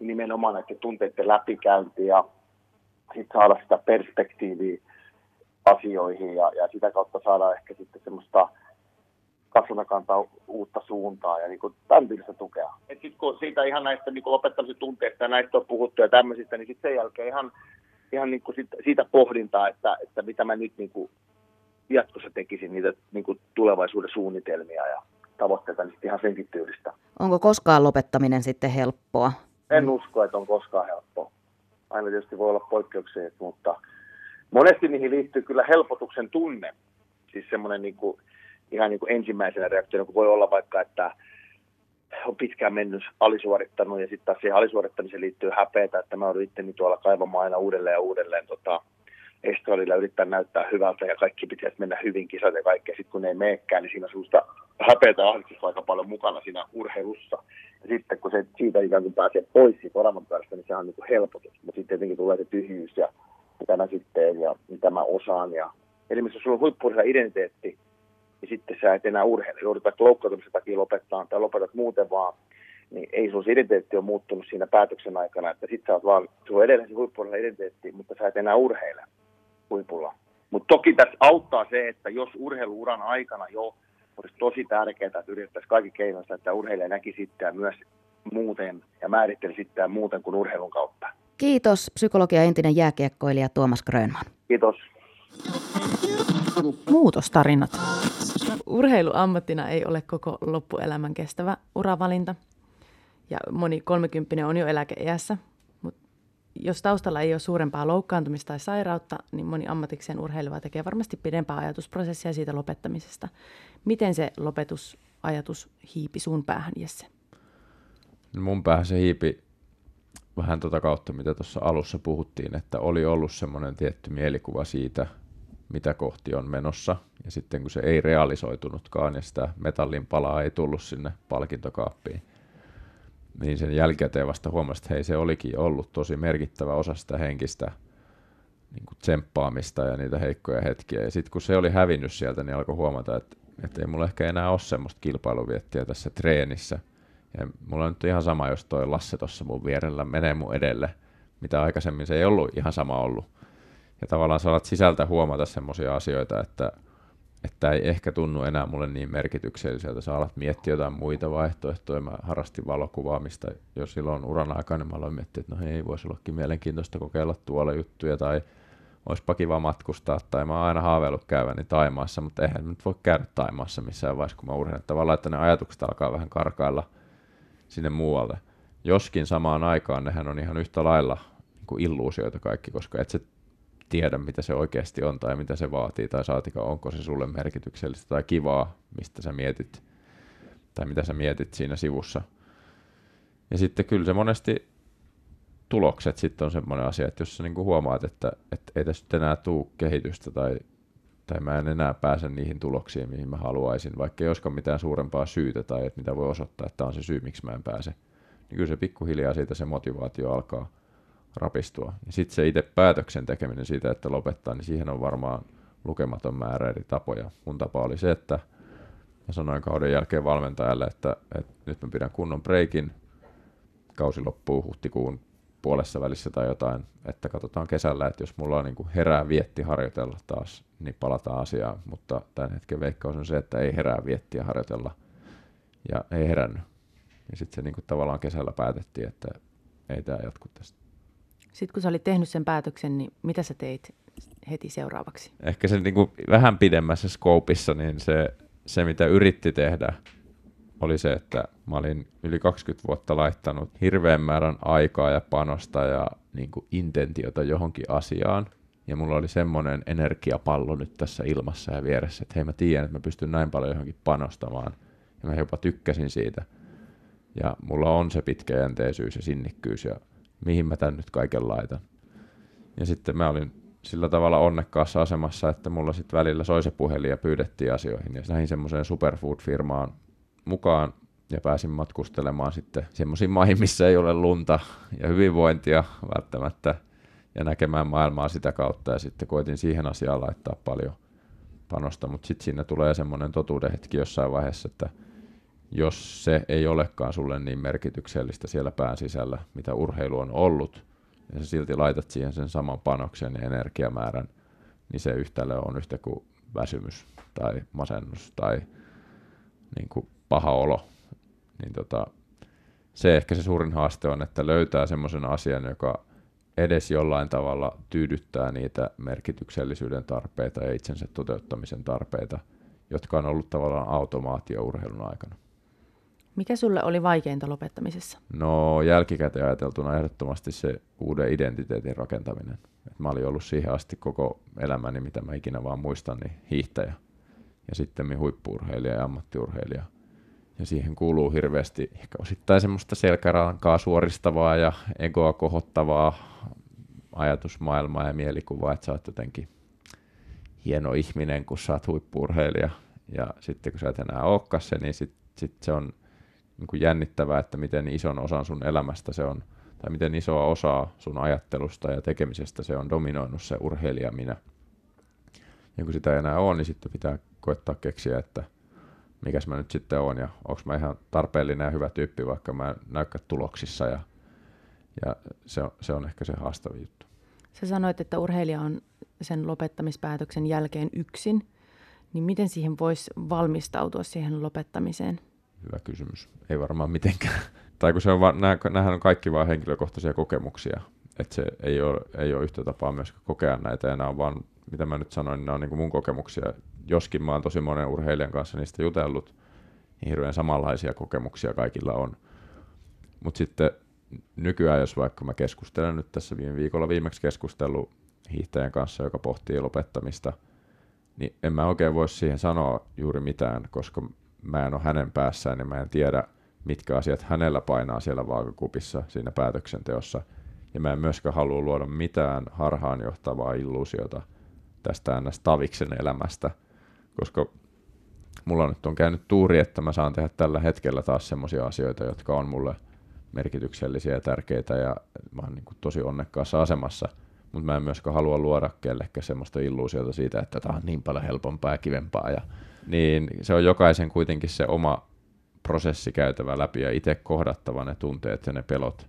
nimenomaan näiden tunteiden läpikäynti ja sit saada sitä perspektiiviä asioihin ja sitä kautta saada ehkä sitten semmoista kantaa uutta suuntaa ja niin kuin tämän tyylistä tukea. Et sit kun siitä ihan näistä niin kuin lopettamisen tunteista ja näistä on puhuttu ja tämmöisistä, niin sitten sen jälkeen ihan niin kuin siitä pohdintaa, että mitä mä nyt niin kuin jatkossa tekisin niitä niin kuin tulevaisuuden suunnitelmia ja tavoitteita niin ihan senkin tyylistä. Onko koskaan lopettaminen sitten helppoa? En usko, että on koskaan helppoa. Aina tietysti voi olla poikkeuksia, mutta monesti niihin liittyy kyllä helpotuksen tunne. Siis semmoinen niin kuin, ihan niin kuin ensimmäisenä reaktiona, kun voi olla vaikka, että on pitkään mennyt alisuorittanut ja sitten siihen alisuorittamiseen liittyy häpeätä, että mä oon itteni tuolla kaivamaan aina uudelleen estradilla yrittää näyttää hyvältä ja kaikki pitäisi mennä hyvin kisat ja kaikkea. Sitten kun ne ei menekään, niin siinä on sellaista häpeätä ja ahdistusta aika paljon mukana siinä urheilussa. Ja sitten kun se siitä ikään kuin pääsee pois siitä oravan päästä, niin se on niin kuin helpotus. Mutta sitten tietenkin tulee se tyhjyys ja mitä mä sitten ja mitä mä osaan. Eli missä sulla on huippu-urheilija identiteetti, niin sitten sä et enää urheilla. Joudut vaikka loukkaantumisen takia lopettaa tai lopetat muuten vaan. Niin ei sun identiteetti ole muuttunut siinä päätöksen aikana. Että sit sä oot vaan, sulla on edelleen se huippu-urheilija identiteetti, mutta sä et enää urheilla. Mutta toki tässä auttaa se, että jos urheiluuran aikana jo olisi tosi tärkeää, että yritettäisiin kaikki keinoista, että urheilija näki sitten myös muuten ja määritteli sitten muuten kuin urheilun kautta. Kiitos psykologia entinen jääkiekkoilija Tuomas Grönman. Kiitos. Muutostarinat. Urheilu ammattina ei ole koko loppuelämän kestävä uravalinta ja moni 30-vuotias on jo eläkeiässä. Jos taustalla ei ole suurempaa loukkaantumista tai sairautta, niin moni ammatikseen urheileva tekee varmasti pidempää ajatusprosessia siitä lopettamisesta. Miten se lopetusajatus hiipi sun päähän, Jesse? No mun päähän se hiipi vähän tuota kautta, mitä tuossa alussa puhuttiin, että oli ollut semmoinen tietty mielikuva siitä, mitä kohti on menossa. Ja sitten kun se ei realisoitunutkaan ja sitä metallin palaa ei tullut sinne palkintokaappiin, niin sen jälkikäteen vasta huomasin, että hei, se olikin ollut tosi merkittävä osa sitä henkistä niin kuin tsemppaamista ja niitä heikkoja hetkiä. Ja sitten kun se oli hävinnyt sieltä, niin alkoi huomata, että ei mulla ehkä enää ole semmoista kilpailuviettiä tässä treenissä. Ja mulla on nyt ihan sama, jos toi Lasse tuossa mun vierellä menee mun edelle. mitä aikaisemmin se ei ollut ihan sama ollut. Ja tavallaan sä alat sisältä huomata semmoisia asioita, että ei ehkä tunnu enää mulle niin merkitykselliseltä. Sä alat miettiä jotain muita vaihtoehtoja. Mä harrastin valokuvaamista jo silloin uran aikana. Mä aloin miettiä, että no hei, voisi ollakin mielenkiintoista kokeilla tuolla juttuja tai olisipa kiva matkustaa. Tai mä oon aina haaveillut käyväni Taimaassa, mutta eihän mä nyt voi käydä Taimaassa missään vaiheessa, kun mä urheilen. Tavallaan, että ne ajatukset alkaa vähän karkailla sinne muualle. Joskin samaan aikaan nehän on ihan yhtä lailla niin kuin illuusioita kaikki, koska et se tiedä, mitä se oikeasti on tai mitä se vaatii, tai saatika, onko se sulle merkityksellistä tai kivaa, mistä sä mietit, tai mitä sä mietit siinä sivussa. Ja sitten kyllä se monesti tulokset sitten on semmoinen asia, että jos sä niinku huomaat, että ei tässä nyt enää tule kehitystä, tai mä en enää pääse niihin tuloksiin, mihin mä haluaisin, vaikka ei olisikaan mitään suurempaa syytä, tai että mitä voi osoittaa, että on se syy, miksi mä en pääse, niin kyllä se pikkuhiljaa siitä se motivaatio alkaa rapistua. Ja sitten se itse päätöksen tekeminen siitä, että lopettaa, niin siihen on varmaan lukematon määrä eri tapoja. Mun tapa oli se, että mä sanoin kauden jälkeen valmentajalle, että nyt mä pidän kunnon breikin, kausi loppuu huhtikuun puolessa välissä tai jotain, että katsotaan kesällä, että jos mulla on niin kuin herää vietti harjoitella taas, niin palataan asiaan, mutta tämän hetken veikkaus on se, että ei herää viettiä harjoitella ja ei herännyt. Ja sitten se niin kuin tavallaan kesällä päätettiin, että ei tämä jatku tästä. Sitten kun sä olit tehnyt sen päätöksen, niin mitä sä teit heti seuraavaksi? Ehkä se niin kuin vähän pidemmässä skoopissa, niin se mitä yritti tehdä oli se, että mä olin yli 20 vuotta laittanut hirveän määrän aikaa ja panosta ja niin kuin intentiota johonkin asiaan. Ja mulla oli semmoinen energiapallo nyt tässä ilmassa ja vieressä, että hei, mä tiedän, että mä pystyn näin paljon johonkin panostamaan. Ja mä jopa tykkäsin siitä. Ja mulla on se pitkäjänteisyys ja sinnikkyys ja mihin mä tän nyt kaiken laitan. Ja sitten mä olin sillä tavalla onnekkaassa asemassa, että mulla sitten välillä soi se puhelin ja pyydettiin asioihin. Ja näin semmoiseen superfood-firmaan mukaan ja pääsin matkustelemaan sitten semmoisiin maihin, missä ei ole lunta ja hyvinvointia välttämättä ja näkemään maailmaa sitä kautta. Ja sitten koitin siihen asiaan laittaa paljon panosta, mutta sitten siinä tulee semmoinen totuuden hetki jossain vaiheessa, että jos se ei olekaan sulle niin merkityksellistä siellä pään sisällä, mitä urheilu on ollut, ja sä silti laitat siihen sen saman panoksen ja energiamäärän, niin se yhtälö on yhtä kuin väsymys tai masennus tai niin kuin paha olo. Niin se ehkä se suurin haaste on, että löytää semmoisen asian, joka edes jollain tavalla tyydyttää niitä merkityksellisyyden tarpeita ja itsensä toteuttamisen tarpeita, jotka on ollut tavallaan automaatio urheilun aikana. Mikä sulle oli vaikeinta lopettamisessa? No jälkikäteen ajateltuna ehdottomasti se uuden identiteetin rakentaminen. Et mä olin ollut siihen asti koko elämäni, mitä mä ikinä vaan muistan, niin hiihtäjä. Ja sitten huippu-urheilija ja ammattiurheilija. Ja siihen kuuluu hirveästi ehkä osittain semmoista selkärankaa suoristavaa ja egoa kohottavaa ajatusmaailmaa ja mielikuvaa, että sä oot jotenkin hieno ihminen, kun sä oot huippu-urheilija. Ja sitten kun sä et enää olekaan se, niin sit se on niin kuin jännittävää, että miten ison osan sun elämästä se on, tai miten isoa osaa sun ajattelusta ja tekemisestä se on dominoinut se urheilija minä. Ja kun sitä ei enää ole, niin sitten pitää koettaa keksiä, että mikäs mä nyt sitten oon ja onko mä ihan tarpeellinen ja hyvä tyyppi, vaikka mä en näykkä tuloksissa. Ja se on ehkä se haastava juttu. Sä sanoit, että urheilija on sen lopettamispäätöksen jälkeen yksin, niin miten siihen voisi valmistautua siihen lopettamiseen? Hyvä kysymys. Ei varmaan mitenkään. Tai kun se on nämähän on kaikki vain henkilökohtaisia kokemuksia. Että se ei ole yhtä tapaa myöskään kokea näitä. Ja nämä on vaan, mitä mä nyt sanoin, nämä on niin kuin mun kokemuksia. Joskin mä oon tosi monen urheilijan kanssa niistä jutellut. Hirveän samanlaisia kokemuksia kaikilla on. Mutta sitten nykyään, jos vaikka mä keskustelen nyt tässä viime viikolla viimeksi keskustellut hiihtäjän kanssa, joka pohtii lopettamista, niin en mä oikein voi siihen sanoa juuri mitään, koska mä en ole hänen päässään ja mä en tiedä, mitkä asiat hänellä painaa siellä vaakakupissa siinä päätöksenteossa. Ja mä en myöskään halua luoda mitään harhaanjohtavaa illuusiota tästä ns. Taviksen elämästä, koska mulla nyt on käynyt tuuri, että mä saan tehdä tällä hetkellä taas semmoisia asioita, jotka on mulle merkityksellisiä ja tärkeitä ja mä oon niin kuin tosi onnekkaassa asemassa. Mutta mä en myöskään halua luoda kellekään semmoista illuusiota siitä, että tämä on niin paljon helpompaa ja kivempaa. Niin se on jokaisen kuitenkin se oma prosessi käytävä läpi ja itse kohdattava ne tunteet ja ne pelot.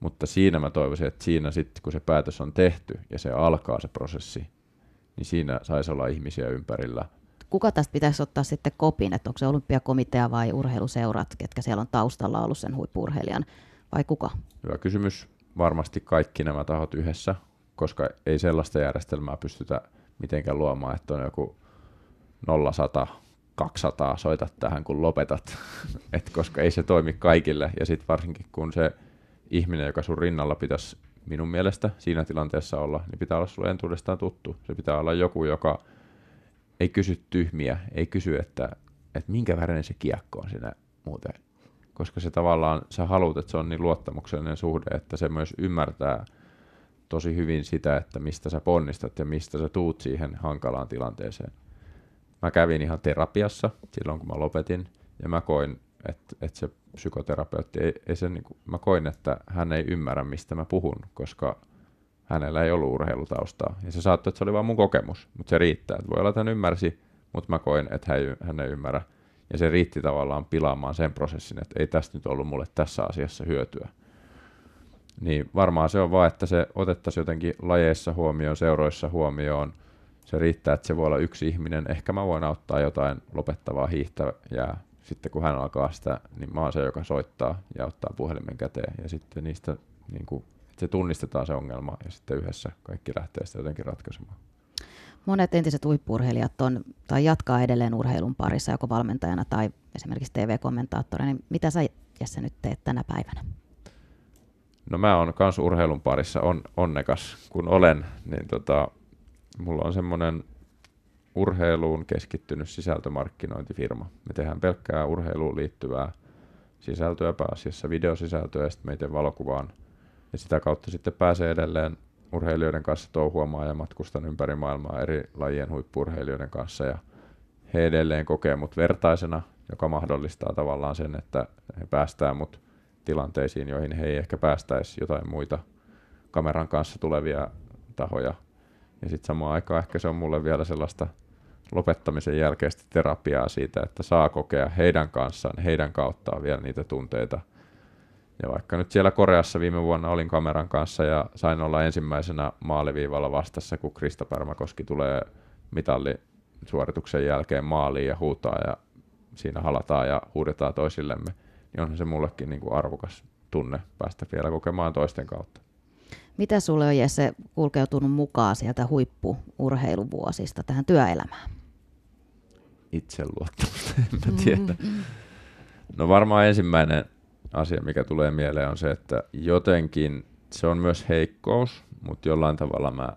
Mutta siinä mä toivoisin, että siinä sitten kun se päätös on tehty ja se alkaa se prosessi, niin siinä saisi olla ihmisiä ympärillä. Kuka tästä pitäisi ottaa sitten kopin, että onko se olympiakomitea vai urheiluseurat, ketkä siellä on taustalla ollut sen huippu-urheilijan vai kuka? Hyvä kysymys. Varmasti kaikki nämä tahot yhdessä, koska ei sellaista järjestelmää pystytä mitenkään luomaan, että on joku 0-100, 200, soita tähän kun lopetat, et koska ei se toimi kaikille ja sitten varsinkin kun se ihminen, joka sun rinnalla pitäisi minun mielestä siinä tilanteessa olla, niin pitää olla sulle entuudestaan tuttu. Se pitää olla joku, joka ei kysy tyhmiä, ei kysy, että minkä värinen se kiekko on siinä muuten. Koska se tavallaan, sä haluat, että se on niin luottamuksellinen suhde, että se myös ymmärtää tosi hyvin sitä, että mistä sä ponnistat ja mistä sä tuut siihen hankalaan tilanteeseen. Mä kävin ihan terapiassa silloin, kun mä lopetin, ja mä koin, että se psykoterapeutti, mä koin, että hän ei ymmärrä, mistä mä puhun, koska hänellä ei ollut urheilutaustaa. Ja se saattoi, että se oli vaan mun kokemus, mutta se riittää. Että voi olla, että hän ymmärsi, mutta mä koin, että hän ei ymmärrä. Ja se riitti tavallaan pilaamaan sen prosessin, että ei tästä nyt ollut mulle tässä asiassa hyötyä. Niin varmaan se on vaan, että se otettaisiin jotenkin lajeissa huomioon, seuroissa huomioon. Se riittää, että se voi olla yksi ihminen. Ehkä mä voin auttaa jotain lopettavaa hiihtäjää. Sitten kun hän alkaa sitä, niin mä oon se, joka soittaa ja ottaa puhelimen käteen. Ja sitten niistä, niin kuin, että se tunnistetaan se ongelma ja sitten yhdessä kaikki lähtee sitä jotenkin ratkaisemaan. Monet entiset huippu-urheilijat on tai jatkaa edelleen urheilun parissa joko valmentajana tai esimerkiksi TV-kommentaattorina. Niin mitä sä, Jesse, nyt teet tänä päivänä? No mä oon kans urheilun parissa onnekas kun olen, niin mulla on semmoinen urheiluun keskittynyt sisältömarkkinointifirma. Me tehdään pelkkää urheiluun liittyvää sisältöä, pääasiassa videosisältöä ja sitten me teen valokuvaan. Ja sitä kautta sitten pääsee edelleen urheilijoiden kanssa touhuamaan ja matkustan ympäri maailmaa eri lajien huippu-urheilijoiden kanssa. Ja he edelleen kokee mut vertaisena, joka mahdollistaa tavallaan sen, että he päästää mut tilanteisiin, joihin he ei ehkä päästäisi jotain muita kameran kanssa tulevia tahoja. Ja sitten samaan aikaan ehkä se on mulle vielä sellaista lopettamisen jälkeistä terapiaa siitä, että saa kokea heidän kanssaan, heidän kauttaan vielä niitä tunteita. Ja vaikka nyt siellä Koreassa viime vuonna olin kameran kanssa ja sain olla ensimmäisenä maaliviivalla vastassa, kun Krista Pärmakoski tulee mitallisuorituksen jälkeen maaliin ja huutaa ja siinä halataan ja huudetaan toisillemme, niin onhan se mullekin niin kuin arvokas tunne päästä vielä kokemaan toisten kautta. Mitä sulle on, Jesse, kulkeutunut mukaan sieltä huippu-urheiluvuosista tähän työelämään? Itseluottamusta, en mä tiedä. No varmaan ensimmäinen asia, mikä tulee mieleen, on se, että jotenkin se on myös heikkous, mutta jollain tavalla mä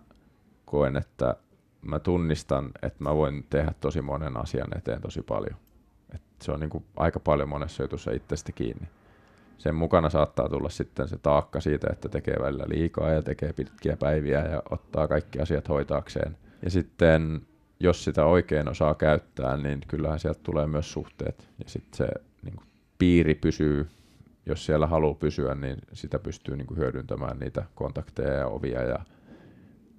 koen, että mä tunnistan, että mä voin tehdä tosi monen asian eteen tosi paljon. Et se on niin kuin aika paljon monessa jutussa itsestä kiinni. Sen mukana saattaa tulla sitten se taakka siitä, että tekee välillä liikaa ja tekee pitkiä päiviä ja ottaa kaikki asiat hoitaakseen. Ja sitten, jos sitä oikein osaa käyttää, niin kyllähän sieltä tulee myös suhteet. Ja sitten se niin kuin, piiri pysyy, jos siellä haluaa pysyä, niin sitä pystyy niin kuin, hyödyntämään niitä kontakteja ja ovia.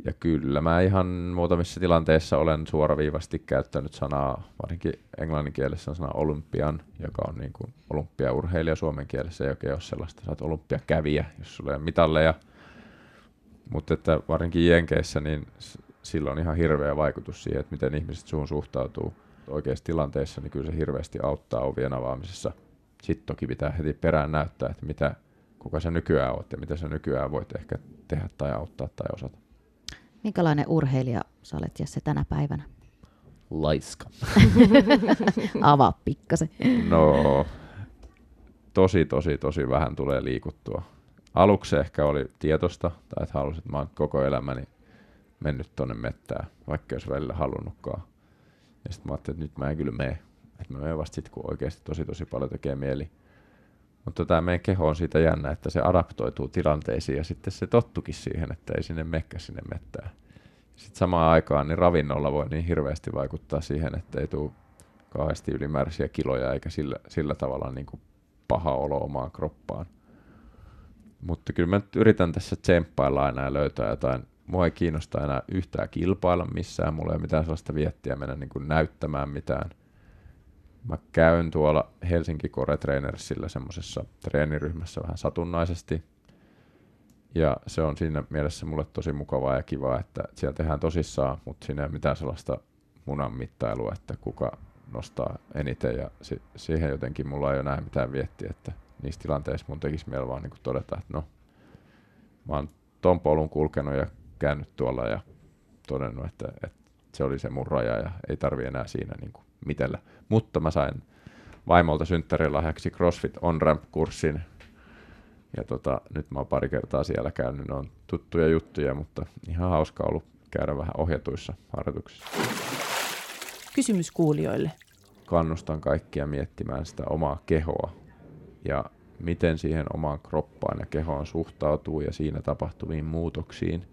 Ja kyllä mä ihan muutamissa tilanteissa olen suoraviivasti käyttänyt sanaa, varsinkin englannin kielessä on sana olympian, joka on niin kuin olympiaurheilija, suomen kielessä ei oikein ole sellaista, sä oot olympiakävijä, jos sulla ei ole mitalleja. Mutta että varsinkin jenkeissä, niin sillä on ihan hirveä vaikutus siihen, että miten ihmiset suhun suhtautuu oikeissa tilanteissa, niin kyllä se hirveästi auttaa ovien avaamisessa. Sitten toki pitää heti perään näyttää, että kuka sä nykyään oot ja mitä sä nykyään voit ehkä tehdä tai auttaa tai osata. Minkälainen urheilija sä olet, Jesse, tänä päivänä? Laiska. Avaa pikkasen. No, tosi vähän tulee liikuttua. Aluksi ehkä oli tietosta, tai että halusin, että mä oon koko elämäni mennyt tonne mettään, vaikka jos välillä halunnutkaan. Ja sit mä ajattelin, että nyt mä en kyllä mene. Että mä menen vasta sit, kun oikeesti tosi paljon tekee mieli. Mutta tämä meidän keho on siitä jännä, että se adaptoituu tilanteisiin ja sitten se tottukin siihen, että ei sinne mekkä sinne mettää. Sitten samaan aikaan niin ravinnolla voi niin hirveästi vaikuttaa siihen, että ei tule kauheasti ylimääräisiä kiloja eikä sillä tavalla niin kuin paha olo omaan kroppaan. Mutta kyllä mä yritän tässä tsemppailla aina ja löytää jotain. Mua ei kiinnosta enää yhtään kilpailla missään, mulla ei ole mitään sellaista viettiä mennä niin kuin näyttämään mitään. Mä käyn tuolla Helsinki Core Trainersillä semmoisessa treeniryhmässä vähän satunnaisesti. Ja se on siinä mielessä mulle tosi mukavaa ja kivaa, että siellä tehdään tosissaan, mutta siinä ei ole mitään sellaista munan mittailua, että kuka nostaa eniten. Ja siihen jotenkin mulla ei ole näin mitään viettiä, että niissä tilanteissa mun tekisi mieli vaan niin todeta, että no, mä oon ton polun kulkenut ja käynyt tuolla ja todennut, että se oli se mun raja ja ei tarvi enää siinä niin kuin mitellä. Mutta mä sain vaimolta synttärilahjaksi CrossFit on-ramp-kurssin. Ja nyt mä oon pari kertaa siellä käynyt, ne on tuttuja juttuja, mutta ihan hauskaa ollut käydä vähän ohjatuissa harjoituksissa. Kysymys kuulijoille. Kannustan kaikkia miettimään sitä omaa kehoa ja miten siihen omaan kroppaan ja kehoon suhtautuu ja siinä tapahtuviin muutoksiin.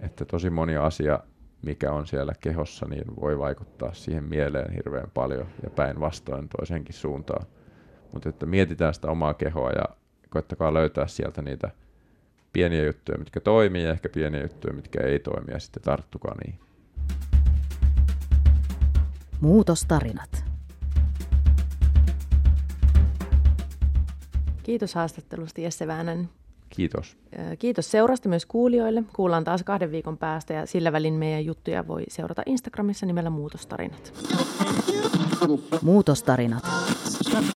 Että tosi moni asia, mikä on siellä kehossa, niin voi vaikuttaa siihen mieleen hirveän paljon ja päinvastoin toisenkin suuntaan. Mutta että mietitään sitä omaa kehoa ja koettakaa löytää sieltä niitä pieniä juttuja, mitkä toimii ja ehkä pieniä juttuja, mitkä ei toimi ja sitten tarttukaa niihin. Muutostarinat. Kiitos haastattelusta, Jesse Väänänen. Kiitos. Kiitos seurasta myös kuulijoille. Kuullaan taas 2 viikon päästä ja sillä välin meidän juttuja voi seurata Instagramissa nimellä Muutostarinat. Muutostarinat.